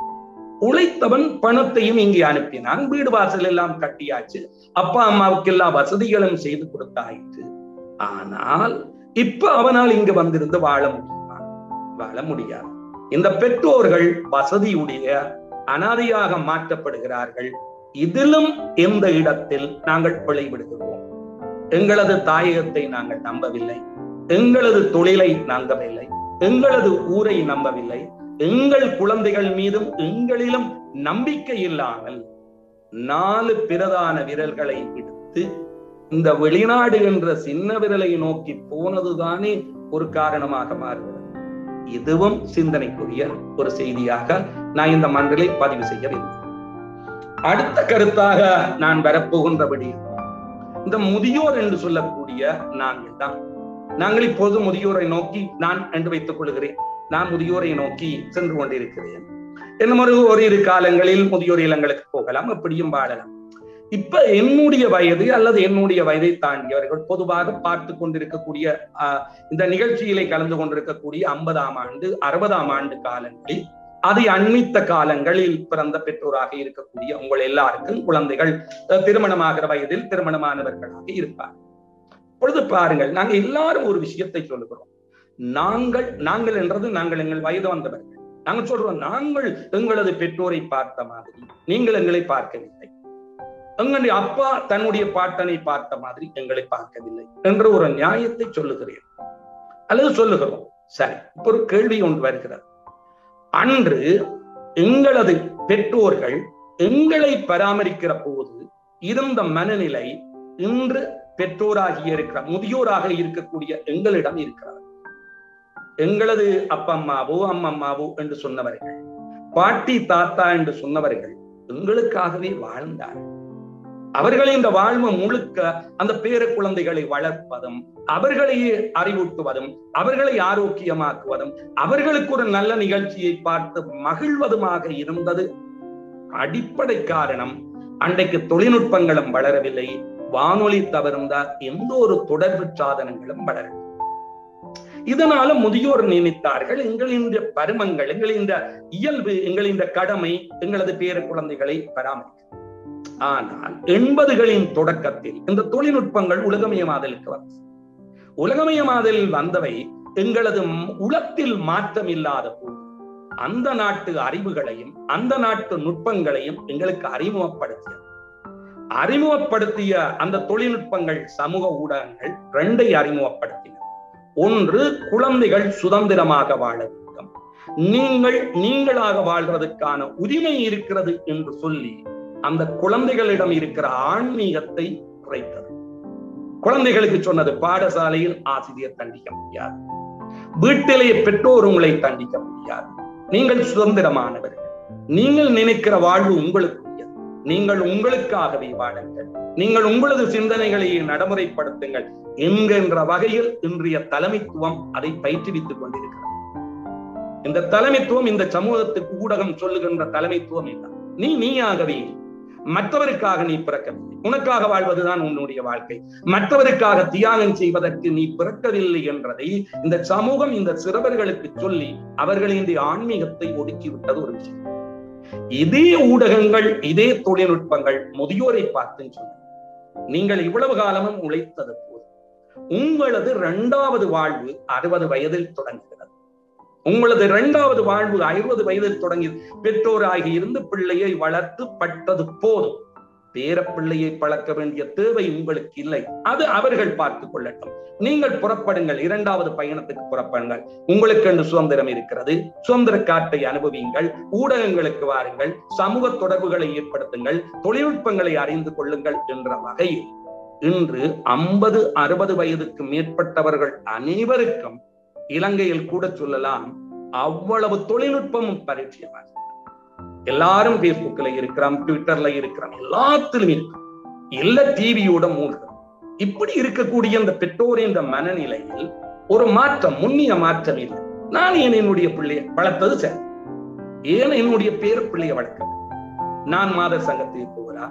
உழைத்தவன் பணத்தையும் இங்கே அனுப்பினான். வீடு வாசல் எல்லாம் கட்டியாச்சு, அப்பா அம்மாவுக்கு எல்லா வசதிகளும் செய்து கொடுத்தாயிற்று. ஆனால் இப்ப அவனால் இங்கு வந்திருந்து வாழ முடியுமா? வாழ முடியாது. இந்த பெற்றோர்கள் வசதியுடைய அனாதையாக மாற்றப்படுகிறார்கள். இதிலும் எந்த இடத்தில் நாங்கள் பிழை விடுகிறோம்? எங்களது தாயகத்தை நாங்கள் நம்பவில்லை, எங்களது தொழிலை நம்பவில்லை, எங்களது ஊரை நம்பவில்லை, எங்கள் குழந்தைகள் மீதும் எங்களிலும் நம்பிக்கை இல்லாமல் நாலு பிரதான விரல்களை விடுத்து இந்த வெளிநாடு என்ற சின்ன விரலை நோக்கி போனதுதானே ஒரு காரணமாக மாறுகிறது. இதுவும் சிந்தனைக்குரிய ஒரு செய்தியாக நான் இந்த மன்றலை பதிவு செய்ய வேண்டும். அடுத்த கருத்தாக நான் வரப்போகின்றபடி, இந்த முதியோர் என்று சொல்லக்கூடிய நாங்கள் தான், நாங்கள் இப்போது முதியோரை நோக்கி நான் என்று வைத்துக் கொள்கிறேன். நான் முதியோரை நோக்கி சென்று கொண்டிருக்கிறேன். இன்னும் ஒரு ஓரிரு காலங்களில் முதியோர் இல்லங்களுக்கு போகலாம், எப்படியும் வாழலாம். இப்ப என்னுடைய வயது அல்லது என்னுடைய வயதை தாண்டியவர்கள் பொதுவாக பார்த்து கொண்டிருக்கக்கூடிய அஹ் இந்த நிகழ்ச்சியிலே கலந்து கொண்டிருக்கக்கூடிய ஐம்பதாம் ஆண்டு அறுபதாம் ஆண்டு காலங்களில் அதை அண்மித்த காலங்களில் பிறந்த பெற்றோராக இருக்கக்கூடிய உங்கள் எல்லாருக்கும் குழந்தைகள் திருமணமாகிற வயதில் திருமணமானவர்களாக இருப்பார்கள். பொழுது பாருங்கள், நாங்க எல்லாரும் ஒரு விஷயத்தை சொல்லுகிறோம். நாங்கள் நாங்கள் என்றது நாங்கள் எங்கள் வயது வந்தவர்கள் நாங்கள் சொல்றோம், நாங்கள் எங்களது பெற்றோரை பார்த்த மாதிரி நீங்கள் எங்களை பார்க்கவில்லை, எங்களுடைய அப்பா தன்னுடைய பாட்டனை பார்த்த மாதிரி எங்களை பார்க்கவில்லை என்று ஒரு நியாயத்தை சொல்லுகிறேன் அல்லது சொல்லுகிறோம். சரி, இப்ப ஒரு கேள்வி ஒன்று வருகிறது. அன்று எங்களது பெற்றோர்கள் எங்களை பராமரிக்கிற போது இருந்த மனநிலை இன்று பெற்றோராகிய இருக்கிற முதியோராக இருக்கக்கூடிய எங்களிடம் இருக்கிறார். எங்களது அப்பம்மாவோ அம்மம்மாவோ என்று சொன்னவர்கள், பாட்டி தாத்தா என்று சொன்னவர்கள் எங்களுக்காகவே வாழ்ந்தார். அவர்களை இந்த வாழ்வு முழுக்க அந்த பேர குழந்தைகளை வளர்ப்பதும், அவர்களையே அறிவூட்டுவதும், அவர்களை ஆரோக்கியமாக்குவதும், அவர்களுக்கு ஒரு நல்ல நிகழ்ச்சியை பார்த்து மகிழ்வதுமாக இருந்தது. அடிப்படை காரணம், அன்றைக்கு தொழில்நுட்பங்களும் வளரவில்லை, வானொலி தவிர்ந்த எந்த ஒரு தொடர்பு சாதனங்களும் வளரவில்லை. இதனால முதியோர் நினைத்தார்கள், எங்களின் பருமங்கள், எங்களின் இயல்பு, எங்களின் கடமை எங்களது பேர குழந்தைகளை பராமரிக்க. ஆனால் எண்பதுகளின் தொடக்கத்தில் இந்த தொழில்நுட்பங்கள் உலகமயமாதலுக்கு வந்தது. உலகமயமாதலில் வந்தவை எங்களது உலகத்தில் மாற்றம் இல்லாத போது அந்த நாட்டு அறிவுகளையும் அந்த நாட்டு நுட்பங்களையும் எங்களுக்கு அறிமுகப்படுத்தியது. அறிமுகப்படுத்திய அந்த தொழில்நுட்பங்கள் சமூக ஊடகங்கள் ரெண்டை அறிமுகப்படுத்தின. ஒன்று, குழந்தைகள் சுதந்திரமாக வாழ வேண்டும், நீங்கள் நீங்களாக வாழ்றதுக்கான உரிமை இருக்கிறது என்று சொல்லி அந்த குழந்தைகளிடம் இருக்கிற ஆன்மீகத்தை குறைத்தது. குழந்தைகளுக்கு சொன்னது, பாடசாலையில் ஆசிரியர் தண்டிக்க முடியாது, வீட்டிலே பெற்றோர் உங்களை தண்டிக்க முடியாது, நீங்கள் சுதந்திரமானவர்கள், நீங்கள் நினைக்கிற வாழ்வு உங்களுக்கு, நீங்கள் உங்களுக்காகவே வாழுங்கள், நீங்கள் உங்களது சிந்தனைகளை நடைமுறைப்படுத்துங்கள் என்கின்ற வகையில் இன்றைய தலைமைத்துவம் அதை பயிற்றுவித்துக் கொண்டிருக்கிறது. இந்த தலைமைத்துவம் இந்த சமூகத்துக்கு ஊடகம் சொல்லுகின்ற தலைமைத்துவம் இல்லை. நீ நீயாகவே, மற்றவருக்காக நீ பிறக்கவில்லை, உனக்காக வாழ்வதுதான் உன்னுடைய வாழ்க்கை, மற்றவருக்காக தியாகம் செய்வதற்கு நீ பிறக்கவில்லை என்றதை இந்த சமூகம் இந்த சிறுவர்களுக்கு சொல்லி அவர்களின் ஆன்மீகத்தை ஒடுக்கிவிட்டது ஒரு விஷயம். இதே ஊடகங்கள் இதே தொழில்நுட்பங்கள் முதியோரை பார்த்து சொன்ன, நீங்கள் இவ்வளவு காலமும் உழைத்தது போது உங்களது இரண்டாவது வாழ்வு அறுபது வயதில் தொடங்குகிறது, உங்களது இரண்டாவது வாழ்வு அறுபது வயதில் தொடங்கி பெற்றோராகி இருந்து பிள்ளையை வளர்த்து பட்டது போதும், பேர பிள்ளையை பழக்க வேண்டிய தேவை உங்களுக்கு இல்லை, அது அவர்கள் பார்த்துக் கொள்ளட்டும், நீங்கள் புறப்படுங்கள், இரண்டாவது பயணத்துக்கு புறப்படுங்கள், உங்களுக்கு என்று சுதந்திரம் இருக்கிறது, சுதந்திர காற்றை அனுபவியுங்கள், ஊடகங்களுக்கு வாருங்கள், சமூக தொடர்புகளை ஏற்படுத்துங்கள், தொழில்நுட்பங்களை அறிந்து கொள்ளுங்கள் என்ற வகையில் இன்று ஐம்பது அறுபது வயதுக்கு மேற்பட்டவர்கள் அனைவருக்கும் இலங்கையில் கூட சொல்லலாம் அவ்வளவு தொழில்நுட்பமும் பரிச்சயமாகும். எல்லாரும் பேஸ்புக்ல இருக்கிறோம், ட்விட்டர்ல இருக்கிறோம், எல்லாத்திலும் இருக்கிறோம், எல்லா டிவியோட மூழ்கிறோம். இப்படி இருக்கக்கூடிய இந்த பெற்றோரின் இந்த மனநிலையில் ஒரு மாற்றம், முன்னிய மாற்றம் இல்லை. நான் ஏன் என்னுடைய பிள்ளையை வளர்த்தது சரி, ஏன் என்னுடைய பேர பிள்ளையை வளர்க்க நான் மாதர் சங்கத்துக்கு போகிறா,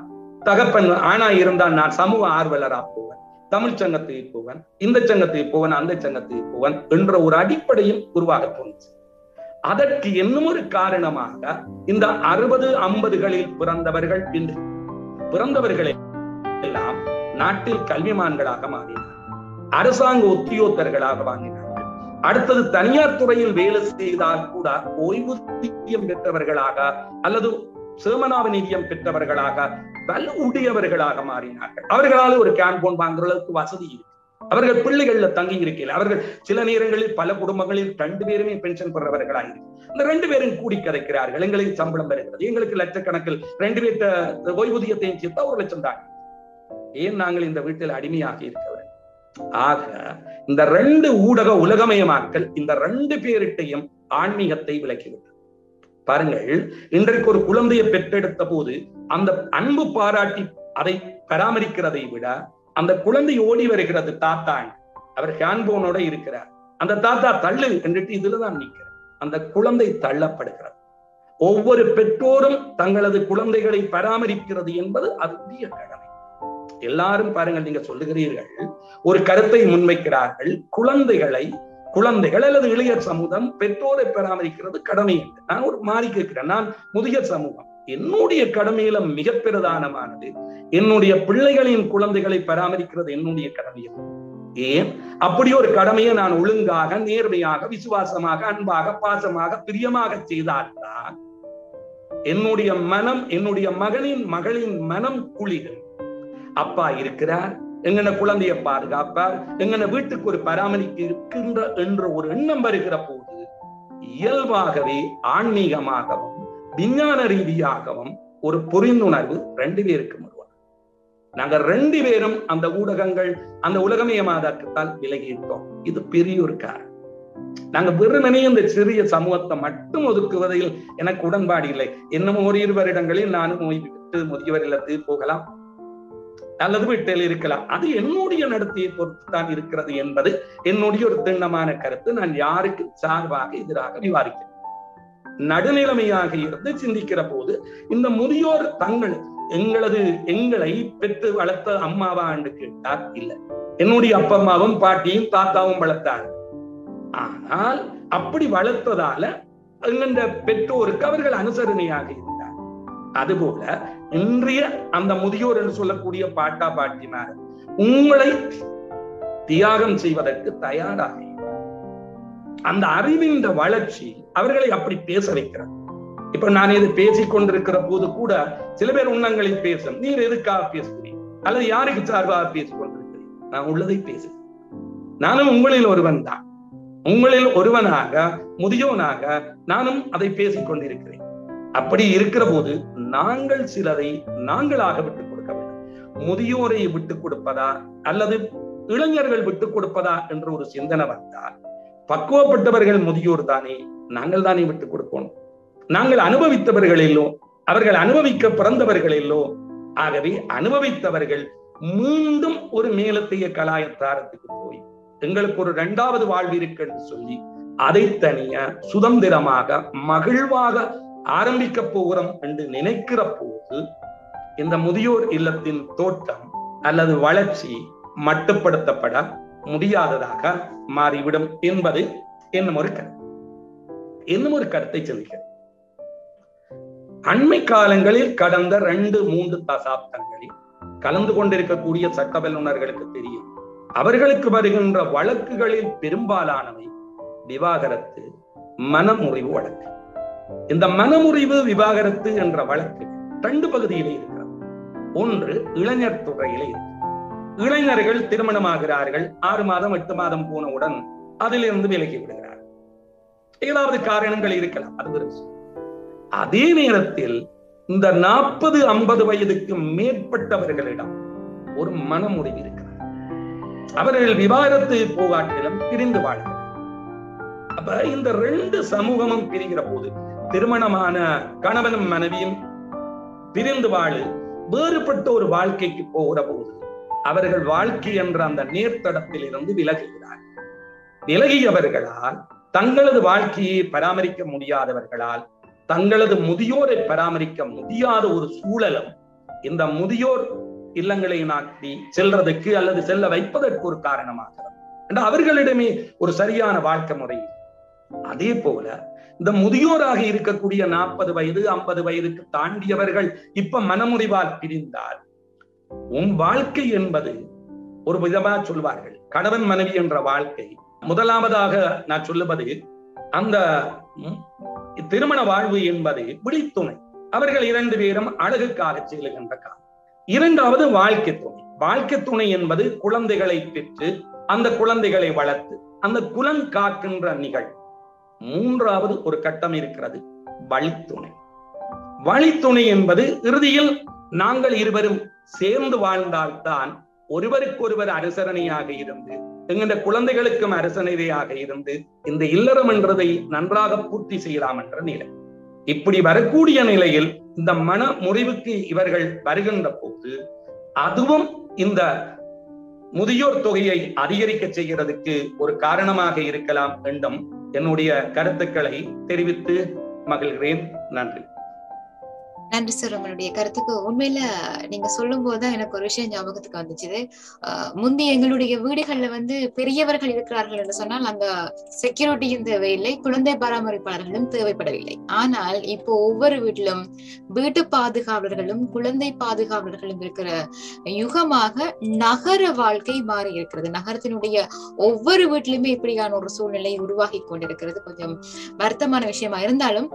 தகப்பன் ஆனா இருந்தால் நான் சமூக ஆர்வலரா போவேன், தமிழ் சங்கத்துக்கு போவேன், இந்த சங்கத்துக்கு போவேன், அந்த சங்கத்துக்கு போவேன் என்ற ஒரு அடிப்படையில் உருவாக தோணுச்சு. அதற்கு இன்னும் ஒரு காரணமாக இந்த அறுபது ஐம்பதுகளில் பிறந்தவர்கள் இன்று பிறந்தவர்களை எல்லாம் நாட்டில் கல்விமான்களாக மாறினார்கள், அரசாங்க உத்தியோகர்களாக மாறினார்கள், அடுத்தது தனியார் துறையில் வேலை செய்தால் கூட ஓய்வூதியம் பெற்றவர்களாக அல்லது சேமனாவ நிதியம் பெற்றவர்களாக வலு உடையவர்களாக மாறினார்கள். அவர்களால் ஒரு கேன்போன் வாங்குற அளவுக்கு வசதி இல்லை, அவர்கள் பிள்ளைகள்ல தங்கி இருக்கையில் அவர்கள் சில நேரங்களில் பல குடும்பங்களில் ரெண்டு பேருமே பென்ஷன் பெறவர்களாக இந்த ரெண்டு பேரும் கூடி கதைக்கிறார்கள், எங்களுக்கு சம்பளம் பெறுகிறது, எங்களுக்கு லட்சக்கணக்கில் ரெண்டு பேர்த்த ஓய்வூதியத்தையும் சேர்த்தா ஒரு லட்சம் தான், ஏன் நாங்கள் இந்த வீட்டில் அடிமையாக இருக்கிறோம்? ஆக இந்த ரெண்டு ஊடக உலகமயமாக்கல் இந்த ரெண்டு பேரிட்டையும் ஆன்மீகத்தை விளக்கிவிட்டது. பாருங்கள், இன்றைக்கு ஒரு குழந்தையை பெற்றெடுத்த போது அந்த அன்பு பாராட்டி அதை பராமரிக்கிறதை விட அந்த குழந்தை ஓடி வருகிறது, தாத்தான் அவர் ஹேண்ட்போனோட இருக்கிறார், அந்த தாத்தா தள்ளு என்றுட்டு இதுலதான் நிற்கிறார், அந்த குழந்தை தள்ளப்படுகிறது. ஒவ்வொரு பெற்றோரும் தங்களது குழந்தைகளை பராமரிக்கிறது என்பது அவருடைய கடமை. எல்லாரும் பாருங்கள், நீங்க சொல்லுகிறீர்கள், ஒரு கருத்தை முன்வைக்கிறார்கள், குழந்தைகளை குழந்தைகள் அல்லது இளைய சமூகம் பெற்றோரை பராமரிக்கிறது கடமை என்று. நான் ஒரு மாறி கேட்கிறேன், நான் முதிய சமூகம், என்னுடைய கடமையில மிக பிரதானமானது என்னுடைய பிள்ளைகளின் குழந்தைகளை பராமரிக்கிறது என்னுடைய கடமையில். ஏன் அப்படி ஒரு கடமையை நான் ஒழுங்காக, நேர்மையாக, விசுவாசமாக, அன்பாக, பாசமாக, பிரியமாக செய்தால்தான் என்னுடைய மனம், என்னுடைய மகளின் மகளின் மனம் குளிரும். அப்பா இருக்கிறார், எங்கன குழந்தைய பாதுகாப்பார், எங்கன வீட்டுக்கு ஒரு பராமரிப்பு இருக்கின்ற என்ற ஒரு எண்ணம் வருகிற போது இயல்பாகவே ஆன்மீகமாகவும் விஞ்ஞான ரீதியாகவும் ஒரு புரிந்துணர்வு ரெண்டு பேருக்கும் வருவாங்க. நாங்க ரெண்டு பேரும் அந்த ஊடகங்கள், அந்த உலகமயமாதாக்கத்தால் விலகிட்டோம். இது பெரிய ஒரு காரணம். நாங்க வெறுமனே இந்த சிறிய சமூகத்தை மட்டும் ஒதுக்குவதில் எனக்கு உடன்பாடு இல்லை. இன்னமும் ஒரு இருவர் இடங்களில் நானும் விட்டு முதியவர் இல்லத்து போகலாம், அல்லது வீட்டில் இருக்கலாம். அது என்னுடைய நடத்தையை பொறுத்துத்தான் இருக்கிறது என்பது என்னுடைய ஒரு திண்ணமான கருத்து. நான் யாருக்கு சார்பாக எதிராக விவாதிக்கிறேன். நடுநிலைமையாக இருந்து சிந்திக்கிற போது இந்த முதியோர் தங்கள் எங்களது எங்களை பெற்று வளர்த்த அம்மாவா என்று கேட்டால் இல்லை, என்னுடைய அப்பா அம்மாவும் பாட்டியும் தாத்தாவும் வளர்த்தாங்க. ஆனால் அப்படி வளர்த்ததால எங்கென்ற பெற்றோருக்கு அவர்கள் அனுசரணையாக இருந்தார். அதுபோல இன்றைய அந்த முதியோர் என்று சொல்லக்கூடிய பாட்டா பாட்டினார் உங்களை தியாகம் செய்வதற்கு தயாராக அந்த அறிவின் வளர்ச்சி அவர்களை அப்படி பேச வைக்கிறார். இப்ப நான் இது பேசிக் கொண்டிருக்கிற போது கூட சில பேர் உண்ணங்களில் பேசும், நீர் எதுக்காக பேசுகிறீர் அல்லது யாருக்கு சார்பாக பேசிக் கொண்டிருக்கிறீர்? நான் உள்ளதை பேசுகிறேன். நானும் உங்களில் ஒருவன் தான், உங்களில் ஒருவனாக முதியோனாக நானும் அதை பேசிக் கொண்டிருக்கிறேன். அப்படி இருக்கிற போது நாங்கள் சிலரை நாங்களாக விட்டுக் கொடுக்க வேண்டும். முதியோரை விட்டுக் கொடுப்பதா அல்லது இளைஞர்கள் விட்டுக் கொடுப்பதா என்ற ஒரு சிந்தனை வந்தால் பக்குவப்பட்டவர்கள் முதியோர் தானே, நாங்கள் தானே விட்டுக் கொடுக்கணும். நாங்கள் அனுபவித்தவர்கள் இல்லோ, அவர்கள் அனுபவிக்க பிறந்தவர்கள் இல்லோ. ஆகவே அனுபவித்தவர்கள் மீண்டும் ஒரு மேலத்தைய கலாயத்தாரத்துக்கு போய் எங்களுக்கு ஒரு இரண்டாவது வாழ்வு இருக்கு என்று சொல்லி அதை தனிய சுதந்திரமாக மகிழ்வாக ஆரம்பிக்க போகிறோம் என்று நினைக்கிற போது இந்த முதியோர் இல்லத்தின் தோற்றம் அல்லது வளர்ச்சி மட்டுப்படுத்தப்பட முடியாததாக மாறிவிடும் என்பது என்னும் ஒரு கருத்து. என்னும் ஒரு கருத்தை சொல்கிறது. அண்மை காலங்களில் கடந்த ரெண்டு மூன்று தசாப்தங்களில் கலந்து கொண்டிருக்கக்கூடிய சட்ட வல்லுநர்களுக்கு தெரியும், அவர்களுக்கு வருகின்ற வழக்குகளில் பெரும்பாலானவை விவாகரத்து, மனமுறிவு வழக்கு. இந்த மனமுறிவு, விவாகரத்து என்ற வழக்கு ரெண்டு பகுதியிலே இருக்கிறது. ஒன்று இளைஞர் துறையிலே இருக்கிறது. இளைஞர்கள் திருமணமாகிறார்கள், ஆறு மாதம் எட்டு மாதம் போனவுடன் அதிலிருந்து விலகி விடுகிறார்கள். ஏதாவது காரணங்கள் இருக்கலாம், அது ஒரு விஷயம். அதே நேரத்தில் இந்த நாற்பது ஐம்பது வயதுக்கு மேற்பட்டவர்களிடம் ஒரு மனமுறிவு இருக்கிறது. அவர்கள் விவாகரத்து போகாட்டிலும் பிரிந்து வாழ்கிறார்கள். அப்ப இந்த ரெண்டு சமூகமும் பிரிகிற போது திருமணமான கணவனும் மனைவியும் பிரிந்து வாழு வேறுபட்ட ஒரு வாழ்க்கைக்கு போகிற போது அவர்கள் வாழ்க்கை என்ற அந்த நேர்த்தடத்தில் இருந்து விலகுகிறார்கள். விலகியவர்களால் தங்களது வாழ்க்கையை பராமரிக்க முடியாதவர்களால் தங்களது முதியோரை பராமரிக்க முடியாத ஒரு சூழலும் இந்த முதியோர் இல்லங்களை நாட்டி செல்றதுக்கு அல்லது செல்ல வைப்பதற்கு ஒரு காரணமாகிறது. அவர்களிடமே ஒரு சரியான வாழ்க்கை முறை. அதே போல இந்த முதியோராக இருக்கக்கூடிய நாற்பது வயது ஐம்பது வயதுக்கு தாண்டியவர்கள் இப்ப மனமுறிவால் பிரிந்தால் உன் வாழ்க்கை என்பது ஒரு விதமா சொல்வார்கள் கணவன் மனைவி என்ற வாழ்க்கை. முதலாவதாக நான் சொல்லுவது அந்த திருமண வாழ்வு என்பது விழித்துணை. அவர்கள் இரண்டு பேரும் அழகுக்காக செல்கின்ற காலம். இரண்டாவது வாழ்க்கை துணை. வாழ்க்கை துணை என்பது குழந்தைகளை பெற்று அந்த குழந்தைகளை வளர்த்து அந்த குலம் காக்கின்ற நிகழ். மூன்றாவது ஒரு கட்டம் இருக்கிறது வழித்துணை. வழித்துணை என்பது இறுதியில் நாங்கள் இருவரும் சேர்ந்து வாழ்ந்தால்தான் ஒருவருக்கொருவர் அரசரணையாக இருந்து எங்கள் குழந்தைகளுக்கும் அரசணையாக இருந்து இந்த இல்லறம் என்றதை நன்றாக பூர்த்தி செய்யலாம் என்ற நிலை. இப்படி வரக்கூடிய நிலையில் இந்த மன முறிவுக்கு இவர்கள் வருகின்ற போது அதுவும் இந்த முதியோர் தொகையை அதிகரிக்க செய்கிறதுக்கு ஒரு காரணமாக இருக்கலாம் என்றும் என்னுடைய கருத்துக்களை தெரிவித்து மகிழ்கிறேன். நன்றி. நன்றி சார், உங்களுடைய கருத்துக்கு உண்மையில நீங்க சொல்லும் போதுதான் எனக்கு ஒரு விஷயம் ஞாபகத்துக்கு வந்துச்சு. முந்தி எங்களுடைய வீடுகள்ல வந்து பெரியவர்கள் இருக்கிறார்கள் என்று சொன்னால் அங்க செக்யூரிட்டியும் தேவையில்லை, குழந்தை பராமரிப்பாளர்களும் தேவைப்படவில்லை. ஆனால் இப்போ ஒவ்வொரு வீட்டிலும் வீட்டு பாதுகாவலர்களும் குழந்தை பாதுகாவலர்களும் இருக்கிற யுகமாக நகர வாழ்க்கை மாறி இருக்கிறது. நகரத்தினுடைய ஒவ்வொரு வீட்டிலுமே இப்படியான ஒரு சூழ்நிலை உருவாகி கொண்டிருக்கிறது. கொஞ்சம் வருத்தமான விஷயமா இருந்தாலும்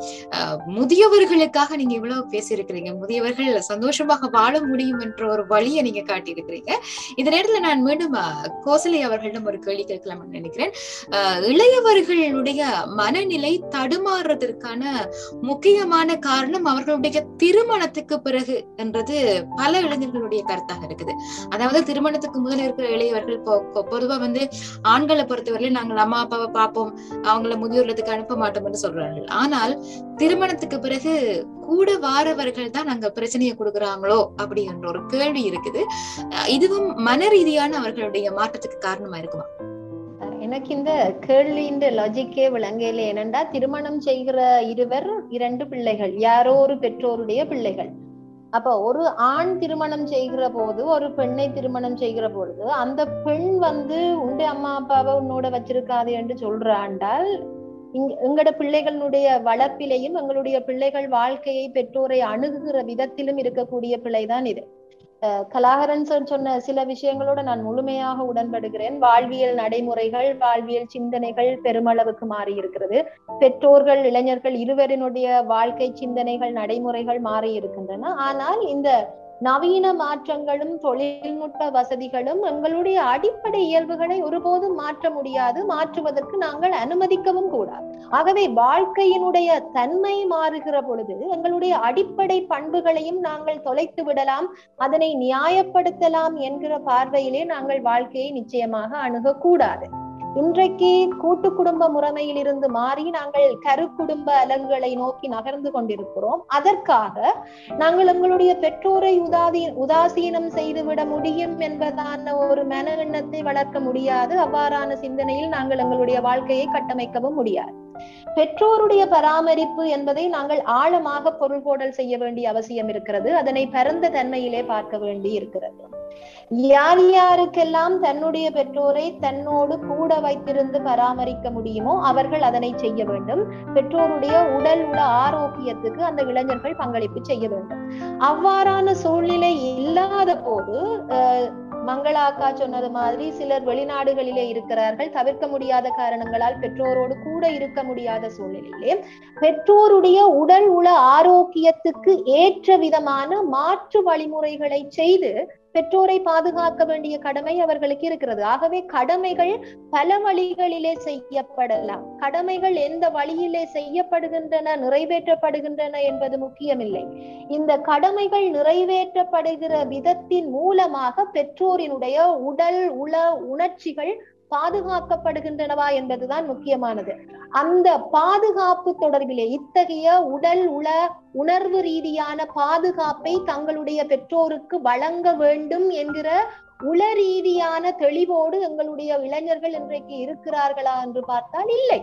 முதியவர்களுக்காக நீங்க இவ்வளவு பேசியிருக்கிறீங்க, முதியவர்கள் சந்தோஷமாக வாழ முடியும் என்ற ஒரு வழியை நீங்க காட்டியிருக்கிறீங்க. இந்த நேரத்துல நான் மீண்டும் கோசலை அவர்களிடம் ஒரு கேள்வி கேட்கலாம்னு நினைக்கிறேன். இளையவர்களுடைய மனநிலை தடுமாறுறதற்கான முக்கியமான காரணம் அவர்களுடைய திருமணத்துக்கு பிறகு என்றது பல இளைஞர்களுடைய கருத்தாக இருக்குது. அதாவது திருமணத்துக்கு முதல் இருக்கிற இளையவர்கள் பொதுவா வந்து ஆண்களை பொறுத்தவரையில நாங்கள் அம்மா அப்பாவை பார்ப்போம், அவங்கள முதியோர்லத்துக்கு அனுப்ப மாட்டோம் என்று சொல்றார்கள். ஆனால் திருமணத்துக்கு பிறகு கூட வாரவர்கள் தான் அங்க பிரச்சனையை கொடுக்குறாங்களோ அப்படின்ற ஒரு கேள்வி இருக்குது. இதுவும் மன ரீதியான அவர்களுடைய மாற்றத்துக்கு காரணமா இருக்குமா? எனக்கு இந்த கேள்வியின் லாஜிக்கே விளங்கல. ஏனென்றா திருமணம் செய்கிற இருவர் இரண்டு பிள்ளைகள், யாரோ ஒரு பெற்றோருடைய பிள்ளைகள். அப்ப ஒரு ஆண் திருமணம் செய்கிற போது, ஒரு பெண்ணை திருமணம் செய்கிற பொழுது, அந்த பெண் வந்து உண்டு அம்மா அப்பாவை உன்னோட வச்சிருக்காது என்று சொல்றாண்டால் இங் எங்களோட பிள்ளைகளுடைய வளர்ப்பிலையும் எங்களுடைய பிள்ளைகள் வாழ்க்கையை பெற்றோரை அணுகுகிற விதத்திலும் இருக்கக்கூடிய பிள்ளைதான் இது. அஹ் கலாகரன் சார் சொன்ன சில விஷயங்களோட நான் முழுமையாக உடன்படுகிறேன். வாழ்வியல் நடைமுறைகள், வாழ்வியல் சிந்தனைகள் பெருமளவுக்கு மாறி இருக்கிறது. பெற்றோர்கள் இளைஞர்கள் இருவரினுடைய வாழ்க்கை சிந்தனைகள் நடைமுறைகள் மாறி இருக்கின்றன. ஆனால் இந்த நவீன மாற்றங்களும் தொழில்நுட்ப வசதிகளும் எங்களுடைய அடிப்படை இயல்புகளை ஒருபோதும் மாற்ற முடியாது, மாற்றுவதற்கு நாங்கள் அனுமதிக்கவும் கூடாது. ஆகவே வாழ்க்கையினுடைய தன்மை மாறுகிற பொழுது எங்களுடைய அடிப்படை பண்புகளையும் நாங்கள் தொலைத்து விடலாம், அதனை நியாயப்படுத்தலாம் என்கிற பார்வையிலே நாங்கள் வாழ்க்கையை நிச்சயமாக அணுகக்கூடாது. இன்றைக்கு கூட்டு குடும்ப முறைமையிலிருந்து மாறி நாங்கள் கரு குடும்ப அலகுகளை நோக்கி நகர்ந்து கொண்டிருக்கிறோம். அதற்காக நாங்கள் எங்களுடைய பெற்றோரை உதாதி உதாசீனம் செய்துவிட முடியும் என்பதான ஒரு மன எண்ணத்தை வளர்க்க முடியாது. அவ்வாறான சிந்தனையில் நாங்கள் எங்களுடைய வாழ்க்கையை கட்டமைக்கவும் முடியாது. பெற்றோருடைய பராமரிப்பு என்பதை நாங்கள் ஆழமாக பொருள் போடல் செய்ய வேண்டிய அவசியம் இருக்கிறது. அதனை பரந்த தன்மையிலே பார்க்க வேண்டி இருக்கிறது. யார் யாருக்கெல்லாம் தன்னுடைய பெற்றோரை தன்னோடு கூட வைத்திருந்து பராமரிக்க முடியுமோ அவர்கள் அதனை செய்ய வேண்டும். பெற்றோருடைய உடல் உள்ள ஆரோக்கியத்துக்கு அந்த இளைஞர்கள் பங்களிப்பு செய்ய வேண்டும். அவ்வாறான சூழ்நிலை இல்லாத போது மங்களா அக்கா சொன்னது மாதிரி சிலர் வெளிநாடுகளிலே இருக்கிறார்கள். தவிர்க்க முடியாத காரணங்களால் பெற்றோரோடு கூட இருக்க முடியாத சூழ்நிலையிலே பெற்றோருடைய உடல் உள ஆரோக்கியத்துக்கு ஏற்ற விதமான மாற்று வழிமுறைகளை செய்து பெற்றோரை பாதுகாக்க வேண்டிய கடமை அவர்களுக்கு இருக்கிறது. ஆகவே கடமைகள் பல வழிகளிலே செய்யப்படலாம். கடமைகள் எந்த வழியிலே செய்யப்படுகின்றன நிறைவேற்றப்படுகின்றன என்பது முக்கியமில்லை. இந்த கடமைகள் நிறைவேற்றப்படுகிற விதத்தின் மூலமாக பெற்றோரினுடைய உடல் உள உணர்ச்சிகள் பாதுகாக்கப்படுகின்றனவா என்பதுதான் முக்கியமானது. அந்த பாதுகாப்பு தொடர்பிலே இத்தகைய உடல் உள உணர்வு ரீதியான பாதுகாப்பை தங்களுடைய பெற்றோருக்கு வழங்க வேண்டும் என்கிற உள ரீதியான தெளிவோடு எங்களுடைய இளைஞர்கள் இன்றைக்கு இருக்கிறார்களா என்று பார்த்தால் இல்லை.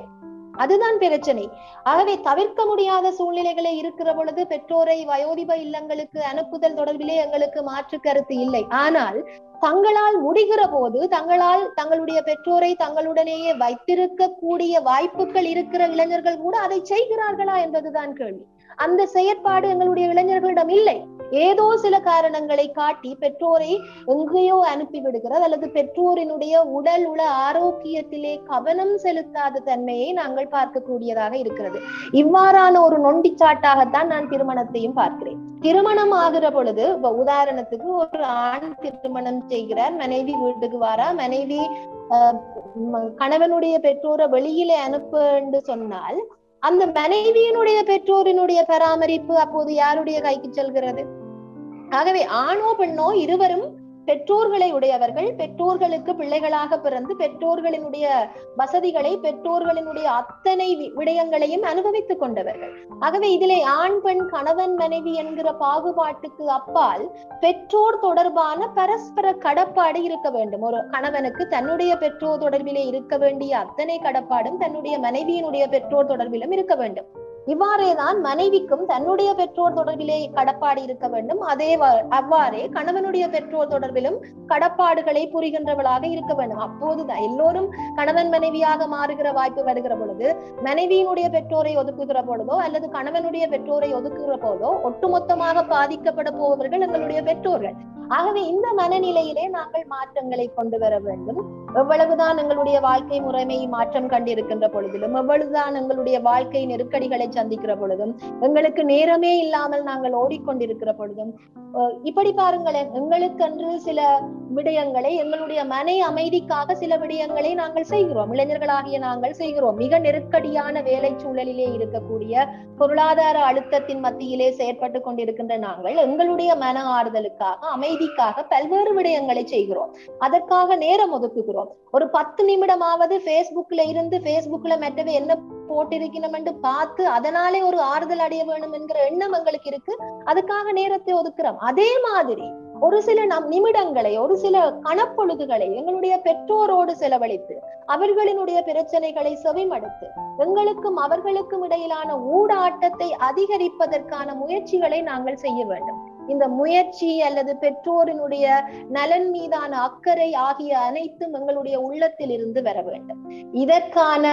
அதுதான் பிரச்சனை. ஆகவே தவிர்க்க முடியாத சூழ்நிலைகளை இருக்கிற பொழுது பெற்றோரை வயோதிப இல்லங்களுக்கு அனுப்புதல் தொடர்பிலே எங்களுக்கு மாற்று கருத்து இல்லை. ஆனால் தங்களால் முடிகிற போது தங்களால் தங்களுடைய பெற்றோரை தங்களுடனேயே வைத்திருக்க கூடிய வாய்ப்புகள் இருக்கிற இளைஞர்கள் கூட அதை செய்கிறார்களா என்பதுதான் கேள்வி. அந்த செயற்பாடு எங்களுடைய இளைஞர்களிடம் இல்லை. ஏதோ சில காரணங்களை காட்டி பெற்றோரை எங்கேயோ அனுப்பி விடுகிறது அல்லது பெற்றோரினுடைய உடல் உள ஆரோக்கியத்திலே கவனம் செலுத்தாத தன்மையை நாங்கள் பார்க்கக்கூடியதாக இருக்கிறது. இவ்வாறான ஒரு நொண்டிச்சாட்டாகத்தான் நான் திருமணத்தையும் பார்க்கிறேன். திருமணம் ஆகிற பொழுது உதாரணத்துக்கு ஒரு ஆண் திருமணம் செய்கிறார், மனைவி வீட்டுக்கு வாரா, மனைவி கணவனுடைய பெற்றோரை வெளியிலே அனுப்பு என்று சொன்னால் அந்த மனைவியினுடைய பெற்றோரினுடைய பராமரிப்பு அப்போது யாருடைய கைக்கு செல்கிறது? ஆகவே ஆணோ பெண்ணோ இருவரும் பெற்றோர்களை உடையவர்கள், பெற்றோர்களுக்கு பிள்ளைகளாக பிறந்து பெற்றோர்களினுடைய வசதிகளை, பெற்றோர்களினுடைய அத்தனை விடயங்களையும் அனுபவித்துக் கொண்டவர்கள். ஆகவே இதிலே ஆண் பெண் கணவன் மனைவி என்கிற பாகுபாட்டுக்கு அப்பால் பெற்றோர் தொடர்பான பரஸ்பர கடப்பாடு இருக்க வேண்டும். ஒரு கணவனுக்கு தன்னுடைய பெற்றோர் தொடர்பிலே இருக்க வேண்டிய அத்தனை கடப்பாடும் தன்னுடைய மனைவியினுடைய பெற்றோர் தொடர்பிலும் இருக்க வேண்டும். இவ்வாறேதான் மனைவிக்கும் தன்னுடைய பெற்றோர் தொடர்பிலே கடப்பாடு இருக்க வேண்டும். அதே அவ்வாறே கணவனுடைய பெற்றோர் தொடர்பிலும் கடப்பாடுகளை புரிகின்றவளாக இருக்க வேண்டும். அப்போதுதான் எல்லோரும் கணவன் மனைவியாக மாறுகிற வாய்ப்பு வருகிற பொழுது, மனைவியினுடைய பெற்றோரை ஒதுக்குகிற பொழுதோ அல்லது கணவனுடைய பெற்றோரை ஒதுக்குகிற போதோ ஒட்டுமொத்தமாக பாதிக்கப்பட போவர்கள் எங்களுடைய பெற்றோர்கள். ஆகவே இந்த மனநிலையிலே நாங்கள் மாற்றங்களை கொண்டு வர வேண்டும். எவ்வளவுதான் எங்களுடைய வாழ்க்கை முறைமை மாற்றம் கண்டிருக்கின்ற பொழுதிலும், எவ்வளவுதான் எங்களுடைய வாழ்க்கை நெருக்கடிகளை சந்திக்கிற பொழுதும், எங்களுக்கு நேரமே இல்லாமல் நாங்கள் ஓடிக்கொண்டிருக்கிற பொழுதும், இப்படி பாருங்களேன், எங்களுக்கென்று சில விடயங்களை, எங்களுடைய மன அமைதிக்காக சில விடயங்களை நாங்கள் செய்கிறோம். இளைஞர்களாகிய நாங்கள் செய்கிறோம். மிக நெருக்கடியான வேலை சூழலிலே இருக்கக்கூடிய பொருளாதார அழுத்தத்தின் மத்தியிலே செயற்பட்டு கொண்டிருக்கின்ற நாங்கள் எங்களுடைய மன ஆறுதலுக்காக, அமைதிக்காக பல்வேறு விடயங்களை செய்கிறோம். அதற்காக நேரம் ஒதுக்குகிறோம். ஒரு பத்து நிமிடமாவது பேஸ்புக்ல இருந்து பேஸ்புக்ல மற்றவை என்ன போட்டிருக்கணும் என்று பார்த்து அதனாலே ஒரு ஆறுதல் அடைய வேணும் என்கிற எண்ணம் எங்களுக்கு இருக்கு. அதுக்காக நேரத்தை ஒதுக்குறோம். அதே மாதிரி ஒரு சில நம் நிமிடங்களை, ஒரு சில கணப்பொழுதுகளை எங்களுடைய பெற்றோரோடு செலவழித்து, அவர்களினுடைய பிரச்சனைகளை செவிமடுத்து, எங்களுக்கும் அவர்களுக்கும் இடையிலான ஊடாட்டத்தை அதிகரிப்பதற்கான முயற்சிகளை நாங்கள் செய்ய வேண்டும். இந்த முயற்சி அல்லது பெற்றோரினுடைய நலன் மீதான அக்கறை ஆகிய அனைத்தும் எங்களுடைய உள்ளத்தில் இருந்து வர வேண்டும். இதற்கான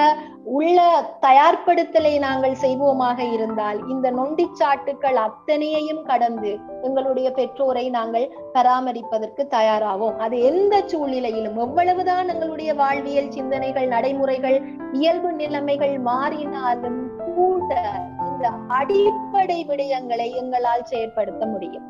உள்ள தயார்படுத்தலை நாங்கள் செய்வோமாக இருந்தால், இந்த நொண்டிச்சாட்டுக்கள் அத்தனையையும் கடந்து எங்களுடைய பெற்றோரை நாங்கள் பராமரிப்பதற்கு தயாராவோம். அது எந்த சூழ்நிலையிலும், எவ்வளவுதான் எங்களுடைய வாழ்வியல் சிந்தனைகள், நடைமுறைகள், இயல்பு நிலைமைகள் மாறினாலும் கூட இந்த அடிப்படை விடயங்களை எங்களால் செயற்படுத்த முடியும்.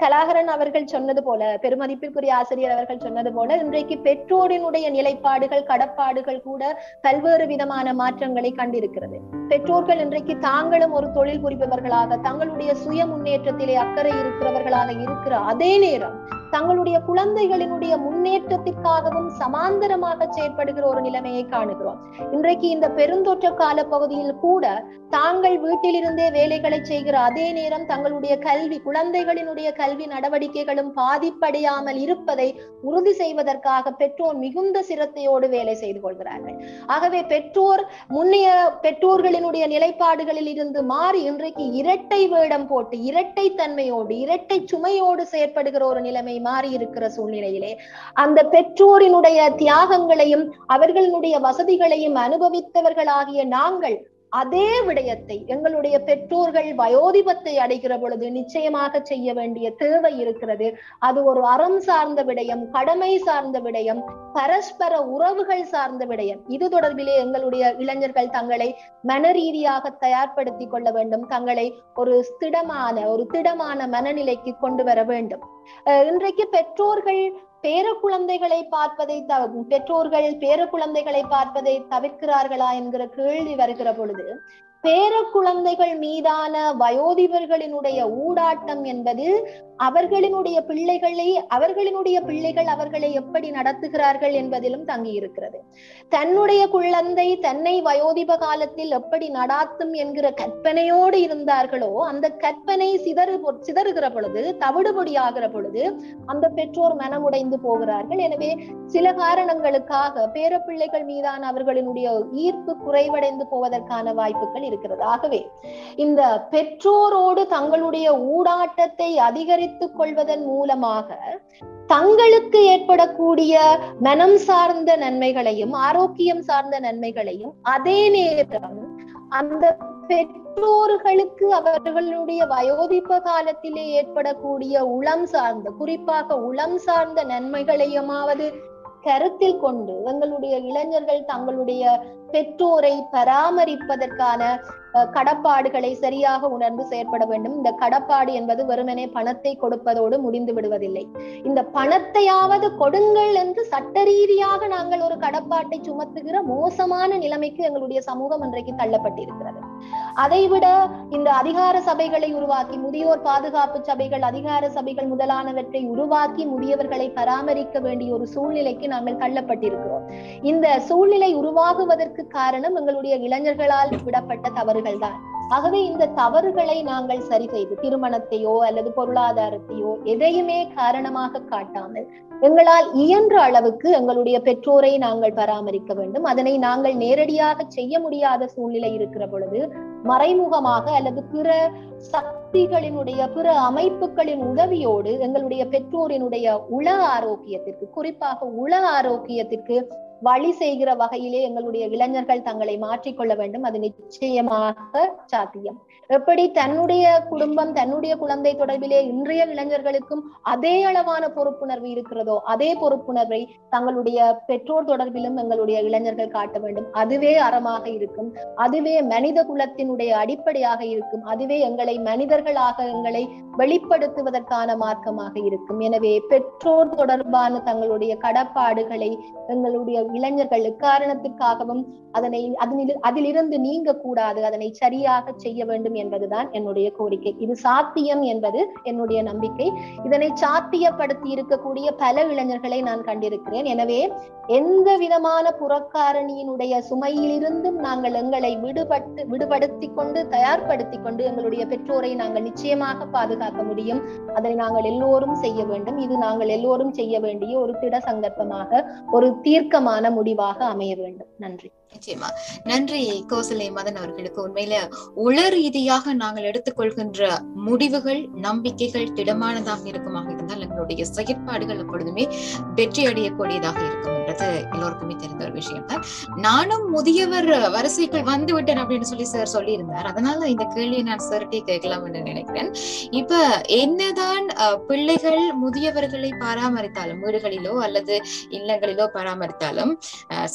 கலாகரன் அவர்கள் சொன்னது போல, பெருமதிப்பிற்குரிய ஆசிரியர் அவர்கள் சொன்னது போல, இன்றைக்கு பெற்றோரினுடைய நிலைப்பாடுகள், கடப்பாடுகள் கூட பல்வேறு விதமான மாற்றங்களை கண்டிருக்கிறது. பெற்றோர்கள் இன்றைக்கு தாங்களும் ஒரு தொழில் புரிபவர்களாக, தங்களுடைய சுய முன்னேற்றத்திலே அக்கறை இருக்கிறவர்களாக இருக்கிற அதே நேரம் தங்களுடைய குழந்தைகளினுடைய முன்னேற்றத்திற்காகவும் சமாந்தரமாக செயற்படுகிற ஒரு நிலைமையை காணுகிறோம். இன்றைக்கு இந்த பெருந்தொற்ற கால பகுதியில் கூட தாங்கள் வீட்டிலிருந்தே வேலைகளை செய்கிற அதே நேரம் தங்களுடைய கல்வி, குழந்தைகளினுடைய கல்வி நடவடிக்கைகளும் பாதிப்படையாமல் இருப்பதை உறுதி செய்வதற்காக பெற்றோர் மிகுந்த சிரத்தையோடு வேலை செய்து கொள்கிறார்கள். ஆகவே பெற்றோர் முன்னைய பெற்றோர்களினுடைய நிலைப்பாடுகளில் இருந்து மாறி இன்றைக்கு இரட்டை வேடம் போட்டு, இரட்டை தன்மையோடு, இரட்டை சுமையோடு செயற்படுகிற ஒரு நிலைமை மாறி இருக்கிற சூழ்நிலையிலே, அந்த பெற்றோரினுடைய தியாகங்களையும் அவர்களினுடைய வசதிகளையும் அனுபவித்தவர்களாகிய நாங்கள் அதே விடயத்தை எங்களுடைய பெற்றோர்கள் வயோதிபத்தை அடைகிற பொழுது நிச்சயமாக செய்ய வேண்டிய தேவை இருக்கிறது. அது ஒரு அறம் சார்ந்த விடயம், கடமை சார்ந்த விடயம், பரஸ்பர உறவுகள் சார்ந்த விடயம். இது தொடர்பிலே எங்களுடைய இளைஞர்கள் தங்களை மன ரீதியாக தயார்படுத்தி கொள்ள வேண்டும். தங்களை ஒரு திடமான ஒரு திடமான மனநிலைக்கு கொண்டு வர வேண்டும். இன்றைக்கு பெற்றோர்கள் பேர குழந்தைகளை பார்ப்பதை தவிர பெற்றோர்கள் பேர குழந்தைகளை பார்ப்பதை தவிர்க்கிறார்களா என்கிற கேள்வி வருகிற பொழுது, பேர குழந்தைகள் மீதான வயோதிபர்களினுடைய ஊடாட்டம் என்பது அவர்களினுடைய பிள்ளைகளை அவர்களினுடைய பிள்ளைகள் அவர்களை எப்படி நடத்துகிறார்கள் என்பதிலும் தங்கியிருக்கிறது. தன்னுடைய குழந்தை தன்னை வயோதிப காலத்தில் எப்படி நடாத்தும் என்கிற கற்பனையோடு இருந்தார்களோ, அந்த கற்பனை சிதறு சிதறுகிற பொழுது, தவிடுபொடி ஆகிற பொழுது அந்த பெற்றோர் மனமுடைந்து போகிறார்கள். எனவே சில காரணங்களுக்காக பேர பிள்ளைகள் மீதான அவர்களினுடைய ஈர்ப்பு குறைவடைந்து போவதற்கான வாய்ப்புகள் இருக்கிறது. ஆகவே இந்த பெற்றோரோடு தங்களுடைய ஊடாட்டத்தை அதிகரி கொள்வதன் மூலமாக தங்களுக்கு ஏற்படக்கூடிய மனம் சார்ந்த நன்மைகளையும், ஆரோக்கியம் சார்ந்த நன்மைகளையும், அதே நேரம் அந்த பெற்றோர்களுக்கு அவர்களுடைய வயோதிப காலத்திலே ஏற்படக்கூடிய உளம் சார்ந்த, குறிப்பாக உளம் சார்ந்த நன்மைகளையுமாவது கருத்தில் கொண்டு எங்களுடைய இளைஞர்கள் தங்களுடைய பெற்றோரை பராமரிப்பதற்கான கடப்பாடுகளை சரியாக உணர்ந்து செயற்பட வேண்டும். இந்த கடப்பாடு என்பது வெறுமனே பணத்தை கொடுப்பதோடு முடிந்து விடுவதில்லை. இந்த பணத்தையாவது கொடுங்கள் என்று சட்ட ரீதியாக நாங்கள் ஒரு கடப்பாட்டை சுமத்துகிற மோசமான நிலைமைக்கு எங்களுடைய சமூகம் இன்றைக்கு தள்ளப்பட்டிருக்கிறது. அதைவிட இந்த அதிகார சபைகளை உருவாக்கி, முதியோர் பாதுகாப்பு சபைகள், அதிகார சபைகள் முதலானவற்றை உருவாக்கி முதியவர்களை பராமரிக்க வேண்டிய ஒரு சூழ்நிலைக்கு நாங்கள் தள்ளப்பட்டிருக்கிறோம். இந்த சூழ்நிலை உருவாகுவதற்கு காரணம் எங்களுடைய இளைஞர்களால் விடப்பட்ட தவறுகள் தான். ஆகவே இந்த தவறுகளை நாங்கள் சரி செய்து, திருமணத்தையோ அல்லது பொருளாதாரத்தையோ எதையுமே காரணமாக காட்டாமல் எங்களால் இயன்ற அளவுக்கு எங்களுடைய பெற்றோரை நாங்கள் பராமரிக்க வேண்டும். அதனை நாங்கள் நேரடியாக செய்ய முடியாத சூழ்நிலை இருக்கிற பொழுது மறைமுகமாக அல்லது பிற சக்திகளினுடைய, பிற அமைப்புகளின் உதவியோடு எங்களுடைய பெற்றோரினுடைய உள ஆரோக்கியத்திற்கு, குறிப்பாக உள ஆரோக்கியத்திற்கு வழி செய்கிற வகையிலே எங்களுடைய இளைஞர்கள் தங்களை மாற்றிக்கொள்ள வேண்டும். அது நிச்சயமாக சாத்தியம். எப்படி தன்னுடைய குடும்பம், தன்னுடைய குழந்தை தொடர்பிலே இன்றைய இளைஞர்களுக்கும் அதே அளவான பொறுப்புணர்வு இருக்கிறதோ, அதே பொறுப்புணர்வை தங்களுடைய பெற்றோர் தொடர்பிலும் எங்களுடைய இளைஞர்கள் காட்ட வேண்டும். அதுவே அறமாக இருக்கும், அதுவே மனித குலத்தினுடைய அடிப்படையாக இருக்கும், அதுவே எங்களை மனிதர்களாக எங்களை வெளிப்படுத்துவதற்கான மார்க்கமாக இருக்கும். எனவே பெற்றோர் தொடர்பான தங்களுடைய கடப்பாடுகளை எங்களுடைய இளைஞர்கள் எக்காரணத்திற்காகவும் அதனை அதிலிருந்து நீங்க கூடாது, அதனை சரியாக செய்ய வேண்டும் என்பதுதான் என்னுடைய கோரிக்கை. இது சாத்தியம் என்பது என்னுடைய நம்பிக்கை. இதனை சாத்தியப்படுத்தி இருக்கக்கூடிய பல இளைஞர்களை நான் கண்டிருக்கிறேன். எனவே எந்த விதமான புறக்காரணியினுடைய சுமையிலிருந்தும் நாங்கள் எங்களை விடுபட்டு விடுபடுத்தி கொண்டு, தயார்படுத்தி கொண்டு எங்களுடைய பெற்றோரை நாங்கள் நிச்சயமாக பாதுகாக்க முடியும். அதை நாங்கள் எல்லோரும் செய்ய வேண்டும். இது நாங்கள் எல்லோரும் செய்ய வேண்டிய ஒரு திட சந்தர்ப்பமாக, ஒரு தீர்க்கமான முடிவாக அமைய வேண்டும். நன்றி. நிச்சயமா நன்றி கோசலை மதன் அவர்களுக்கு. உண்மையில உள ரீதியாக நாங்கள் எடுத்துக்கொள்கின்ற முடிவுகள், நம்பிக்கைகள் திடமானதாக இருக்குமாக இருந்தால் எங்களுடைய செயற்பாடுகள் எப்பொழுதுமே வெற்றி அடையக்கூடியதாக இருக்கும் என்றது எல்லோருக்குமே தெரிந்த ஒரு விஷயம் தான். நானும் முதியவர் வரிசைக்குள் வந்து விட்டேன் அப்படின்னு சொல்லி சார் சொல்லியிருந்தார். அதனால இந்த கேள்வியை நான் சார்ட்டே கேட்கலாம் என்று நினைக்கிறேன். இப்ப என்னதான் பிள்ளைகள் முதியவர்களை பராமரித்தாலும், வீடுகளிலோ அல்லது இல்லங்களிலோ பராமரித்தாலும்,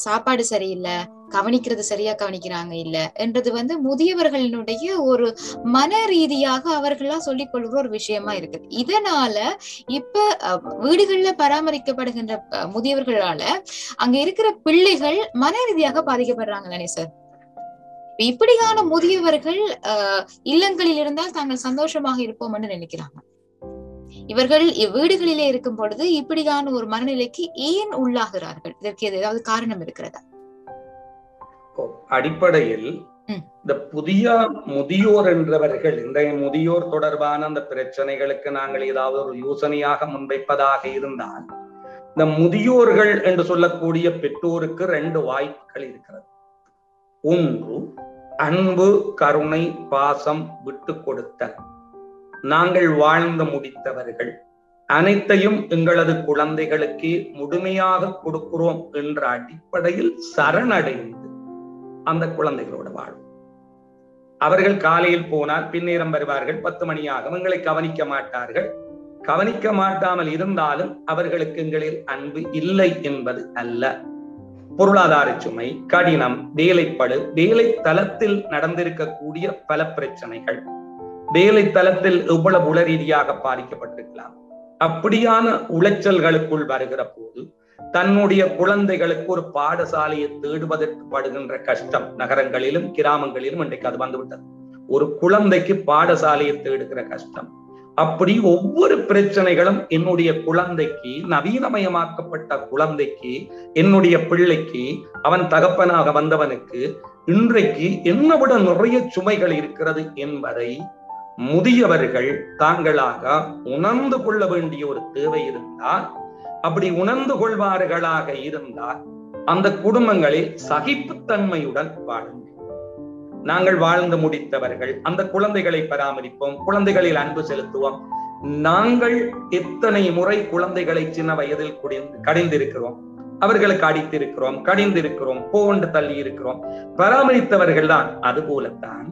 சாப்பாடு சரியில்லை, கவனிக்கிறது சரியா கவனிக்கிறாங்க இல்ல என்றது வந்து முதியவர்களினுடைய ஒரு மன ரீதியாக அவர்களா சொல்லிக் கொள்கிற ஒரு விஷயமா இருக்குது. இதனால இப்ப வீடுகள்ல பராமரிக்கப்படுகின்ற முதியவர்களால அங்க இருக்கிற பிள்ளைகள் மன ரீதியாக பாதிக்கப்படுறாங்க தானே சார்? இப்படியான முதியவர்கள் அஹ் இல்லங்களில் இருந்தால் தாங்கள் சந்தோஷமாக இருப்போம் என்று நினைக்கிறாங்க. இவர்கள் வீடுகளிலே இருக்கும் பொழுது இப்படியான ஒரு மனநிலைக்கு ஏன் உள்ளாகிறார்கள்? இதற்கு ஏதாவது காரணம் இருக்கிறதா? அடிப்படையில் இந்த புதிய முதியோர் என்றவர்கள், இன்றைய முதியோர் தொடர்பான அந்த பிரச்சனைகளுக்கு நாங்கள் ஏதாவது ஒரு யோசனையாக முன்வைப்பதாக இருந்தால், இந்த முதியோர்கள் என்று சொல்லக்கூடிய பெற்றோருக்கு ரெண்டு வாய்ப்புகள் இருக்கிறது. ஒன்று, அன்பு, கருணை, பாசம், விட்டு கொடுத்தல். நாங்கள் வாழ்ந்து முடித்தவர்கள், அனைத்தையும் எங்களது குழந்தைகளுக்கு முழுமையாக கொடுக்கிறோம் என்ற அடிப்படையில் சரணடைந்து அந்த குழந்தைகளோடு வாழும். அவர்கள் காலையில் போனால் பின்னேரம் வருவார்கள், பத்து மணியாக எங்களை கவனிக்க மாட்டார்கள். கவனிக்க மாட்டாமல் இருந்தாலும் அவர்களுக்கு எங்களில் அன்பு இல்லை என்பது அல்ல. பொருளாதார சுமை, கடினம் வேலைப்படு, வேலை தளத்தில் நடந்திருக்கக்கூடிய பல பிரச்சனைகள், வேலை தளத்தில் எவ்வளவு உள ரீதியாக பாதிக்கப்பட்டிருக்கலாம். அப்படியான உளைச்சல்களுக்குள் வருகிற போது தன்னுடைய குழந்தைகளுக்கு ஒரு பாடசாலையை தேடுவதற்கு படுகின்ற கஷ்டம் நகரங்களிலும் கிராமங்களிலும் இன்றைக்கு அது வந்துவிட்டது. ஒரு குழந்தைக்கு பாடசாலையை தேடுகிற கஷ்டம். அப்படி ஒவ்வொரு பிரச்சனைகளும் என்னுடைய குழந்தைக்கு, நவீனமயமாக்கப்பட்ட குழந்தைக்கு, என்னுடைய பிள்ளைக்கு, அவன் தகப்பனாக வந்தவனுக்கு இன்றைக்கு என்ன விட நிறைய சுமைகள் இருக்கிறது என்பதை முதியவர்கள் தாங்களாக உணர்ந்து கொள்ள வேண்டிய ஒரு தேவை இருந்தால், அப்படி உணர்ந்து கொள்வார்களாக இருந்தால் அந்த குடும்பங்களில் சகிப்புத்தன்மையுடன் வாழும். நாங்கள் வாழ்ந்து முடித்தவர்கள், அந்த குழந்தைகளை பராமரிப்போம், குழந்தைகளில் அன்பு செலுத்துவோம். நாங்கள் எத்தனை முறை குழந்தைகளை சின்ன வயதில் குடிந்து கடிந்திருக்கிறோம், அவர்களுக்கு அடித்திருக்கிறோம், கடிந்திருக்கிறோம், போண்டு தள்ளி இருக்கிறோம், பராமரித்தவர்கள் தான். அதுபோலத்தான்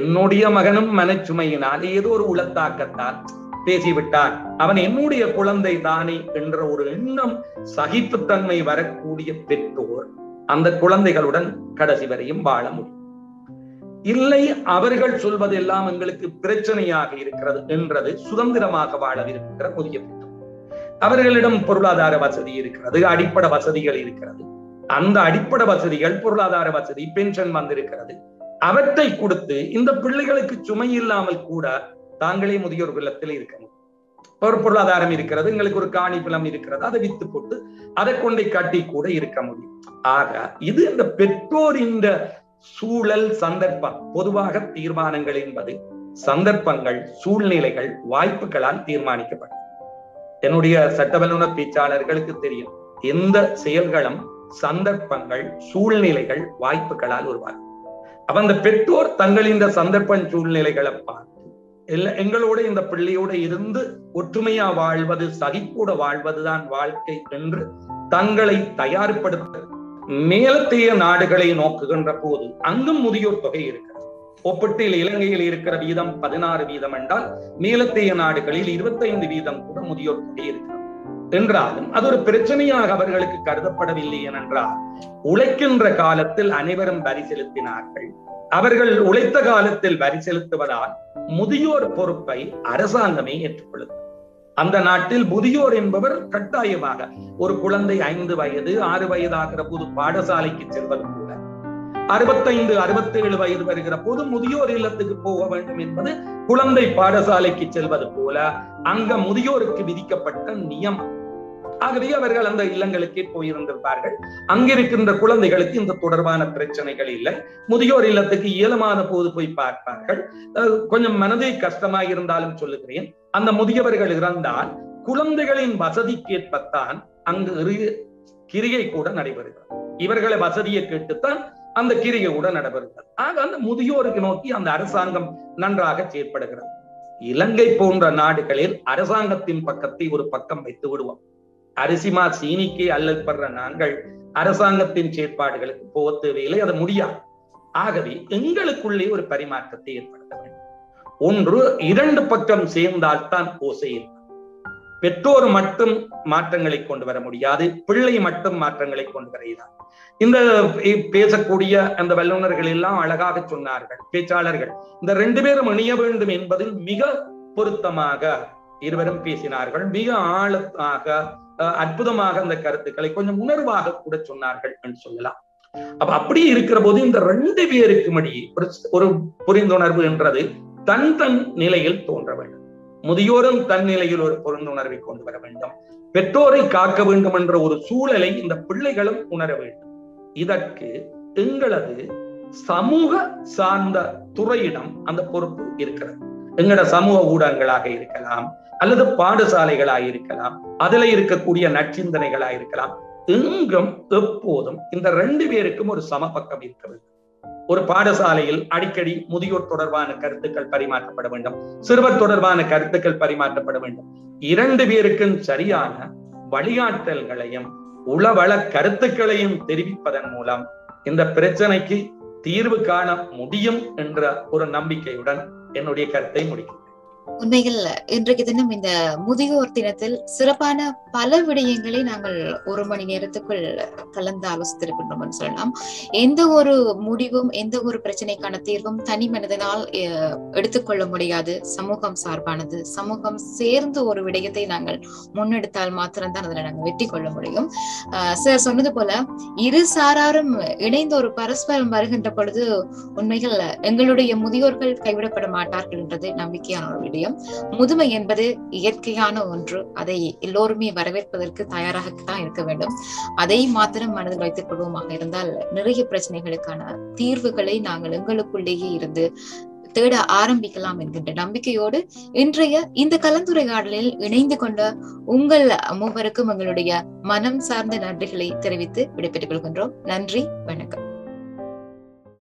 என்னுடைய மகனும் மனச்சுமையினால், ஏதோ ஒரு உளத்தாக்கத்தால் பேசிவிட்டான், அவன் என்னுடைய குழந்தை தானே என்ற ஒரு எண்ணம், சகிப்புத்தன்மை வரக்கூடிய பெற்றோர் அந்த குழந்தைகளுடன் கடைசி வரையும் வாழ முடியும். இல்லை, அவர்கள் சொல்வதெல்லாம் எங்களுக்கு பிரச்சனையாக இருக்கிறது என்றது சுதந்திரமாக வாழ விரும்புகிற முதிய பெற்றோர். அவர்களிடம் பொருளாதார வசதி இருக்கிறது, அடிப்படை வசதிகள் இருக்கிறது. அந்த அடிப்படை வசதிகள், பொருளாதார வசதி, பென்ஷன் வந்திருக்கிறது, அவற்றை கொடுத்து இந்த பிள்ளைகளுக்கு சுமை இல்லாமல் கூட தாங்களே முதியோர் இல்லத்தில் இருக்கணும். ஒரு பொருளாதாரம் இருக்கிறது, எங்களுக்கு ஒரு காணி பிலம் இருக்கிறது, அதை வித்து போட்டு அதை கொண்டை காட்டி கூட இருக்க முடியும். ஆக இது இந்த பெற்றோரின் சூழல் சந்தர்ப்பம். பொதுவாக தீர்மானங்கள் என்பது சந்தர்ப்பங்கள், சூழ்நிலைகள், வாய்ப்புகளால் தீர்மானிக்கப்படும். என்னுடைய சட்ட வல்லுநர் பேச்சாளர்களுக்கு தெரியும், எந்த செயல்களும் சந்தர்ப்பங்கள், சூழ்நிலைகள், வாய்ப்புகளால் உருவாகும். அப்ப அந்த பெற்றோர் தங்களின் இந்த சந்தர்ப்பம் சூழ்நிலைகளை பார்த்து எல்லா எங்களோட இந்த பிள்ளையோட இருந்து ஒற்றுமையா வாழ்வது, சகிப்போட வாழ்வதுதான் வாழ்க்கை என்று தங்களை தயார்படுத்த மேலத்தைய நாடுகளை நோக்குகின்ற போது அங்கும் முதியோர் தொகை இருக்கிறது. ஒப்பீட்டில் இலங்கையில் இருக்கிற வீதம் பதினாறு வீதம் என்றால் மேலத்தைய நாடுகளில் இருபத்தைந்து வீதம் கூட முதியோர் தொகை இருக்கிறது. என்றாலும் அது ஒரு பிரச்சனையாக அவர்களுக்கு கருதப்படவில்லை. ஏனென்றால் உழைக்கின்ற காலத்தில் அனைவரும் வரி செலுத்தினார்கள். அவர்கள் உழைத்த காலத்தில் வரி செலுத்துவதால் முதியோர் பொறுப்பை அரசாங்கமே ஏற்றுக்கொள்ளும். அந்த நாட்டில் முதியோர் என்பவர் கட்டாயமாக, ஒரு குழந்தை ஐந்து வயது ஆறு வயது ஆகிற போது பாடசாலைக்கு செல்வது கூட, அறுபத்தைந்து அறுபத்தி ஏழு வயது வருகிற போது முதியோர் இல்லத்துக்கு போக வேண்டும் என்பது குழந்தை பாடசாலைக்கு செல்வது போல அங்க முதியோருக்கு விதிக்கப்பட்ட நியமம். ஆகவே அவர்கள் அந்த இல்லங்களுக்கே போயிருந்திருப்பார்கள். அங்கிருக்கின்ற குழந்தைகளுக்கு இந்த தொடர்பான பிரச்சனைகள் இல்லை. முதியோர் இல்லத்துக்கு இயலுமான போது போய் பார்ப்பார்கள். கொஞ்சம் மனதை கஷ்டமாக இருந்தாலும் சொல்லுகிறேன், அந்த முதியவர்கள் இறந்தால் குழந்தைகளின் வசதிக்கேற்பத்தான் அங்கு கிரியை கூட நடைபெறுகிறது. இவர்களை வசதியை கேட்டுத்தான் அந்த கிரியை கூட நடைபெறுகிறது. ஆக அந்த முதியோருக்கு நோக்கி அந்த அரசாங்கம் நன்றாக செயற்படுகிறது. இலங்கை போன்ற நாடுகளில் அரசாங்கத்தின் பக்கத்தை ஒரு பக்கம் வைத்து விடுவோம். அரிசிமா சீனிக்கு அல்லல்படுற நாங்கள் அரசாங்கத்தின் செயற்பாடுகளுக்கு போக தேவையில்லை, அது முடியாது. ஆகவே எங்களுக்குள்ளே ஒரு பரிமாற்றத்தை ஏற்படுத்த வேண்டும். ஒன்று, இரண்டு பக்கம் சேர்ந்தால்தான் ஓசை இருக்கும். பெற்றோர் மட்டும் மாற்றங்களை கொண்டு வர முடியாது, பிள்ளை மட்டும் மாற்றங்களை கொண்டு வர இயலாது. இந்த பேசக்கூடிய அந்த வல்லுநர்கள் எல்லாம் அழகாக சொன்னார்கள், பேச்சாளர்கள். இந்த ரெண்டு பேரும் இணைய வேண்டும் என்பதில் மிக பொருத்தமாக இருவரும் பேசினார்கள். மிக ஆழமாக அற்புதமாக அந்த கருத்துக்களை கொஞ்சம் உணர்வாக கூட சொன்னார்கள் என்று சொல்லலாம். அப்ப அப்படியே இருக்கிற போது இந்த ரெண்டு பேருக்கும் இடையே ஒரு புரிந்துணர்வு என்றது தன் தன் நிலையில் தோன்ற வேண்டும். முதியோரும் தன் நிலையில் ஒரு புரிந்துணர்வை கொண்டு வர வேண்டும். பெற்றோரை காக்க வேண்டும் என்ற ஒரு சூழலை இந்த பிள்ளைகளும் உணர வேண்டும். இதற்கு எங்களது சமூக சார்ந்த துறையிடம் அந்த பொறுப்பு இருக்கிறது. எங்களோட சமூக ஊடகங்களாக இருக்கலாம், அல்லது பாடசாலைகளாக இருக்கலாம், அதுல இருக்கக்கூடிய நற்சிந்தனைகளாக இருக்கலாம். எங்கும் எப்போதும் இந்த ரெண்டு பேருக்கும் ஒரு சமபக்கம் இருக்கிறது. ஒரு பாடசாலையில் அடிக்கடி முதியோர் தொடர்பான கருத்துக்கள் பரிமாற்றப்பட வேண்டும், சிறுவர் தொடர்பான கருத்துக்கள் பரிமாற்றப்பட வேண்டும். இரண்டு பேருக்கும் சரியான வழிகாட்டல்களையும் உளவள கருத்துக்களையும் தெரிவிப்பதன் மூலம் இந்த பிரச்சனைக்கு தீர்வு காண முடியும் என்ற ஒரு நம்பிக்கையுடன் என்னுடைய கருத்தை முடிக்கிறேன். உண்மையில் இன்றைக்கு தினம் இந்த முதியோர் தினத்தில் சிறப்பான பல விடயங்களை நாங்கள் ஒரு மணி நேரத்துக்குள் கலந்து ஆலோசித்திருக்கின்றோம் என்று சொல்லலாம். எந்த ஒரு முடிவும் எந்த ஒரு பிரச்சனைக்கான தீர்வும் தனி மனிதனால் எடுத்துக்கொள்ள முடியாது. சமூகம் சார்பானது, சமூகம் சேர்ந்து ஒரு விடயத்தை நாங்கள் முன்னெடுத்தால் மாத்திரம்தான் அதில் நாங்கள் வெற்றி கொள்ள முடியும். சார் சொன்னது போல இரு சாராரும் இணைந்து ஒரு பரஸ்பரம் வருகின்ற பொழுது உண்மைகள் எங்களுடைய முதியோர்கள் கைவிடப்பட மாட்டார்கள் என்றது நம்பிக்கையான ஒரு விடயம். முதுமை என்பது இயற்கையான ஒன்று, அதை எல்லோருமே வரவேற்பதற்கு தயாராகத்தான் இருக்க வேண்டும். அதை மாத்திரம் மனதில் வைத்துக் கொள்வோமாக இருந்தால் நிறைய பிரச்சனைகளுக்கான தீர்வுகளை நாங்கள் எங்களுக்குள்ளேயே இருந்து தேட ஆரம்பிக்கலாம் என்கின்ற நம்பிக்கையோடு இன்றைய இந்த கலந்துரையாடலில் இணைந்து கொண்ட உங்கள் மூவருக்கும் எங்களுடைய மனம் சார்ந்த நன்றிகளை தெரிவித்து விடைபெற்றுக் கொள்கின்றோம். நன்றி, வணக்கம்.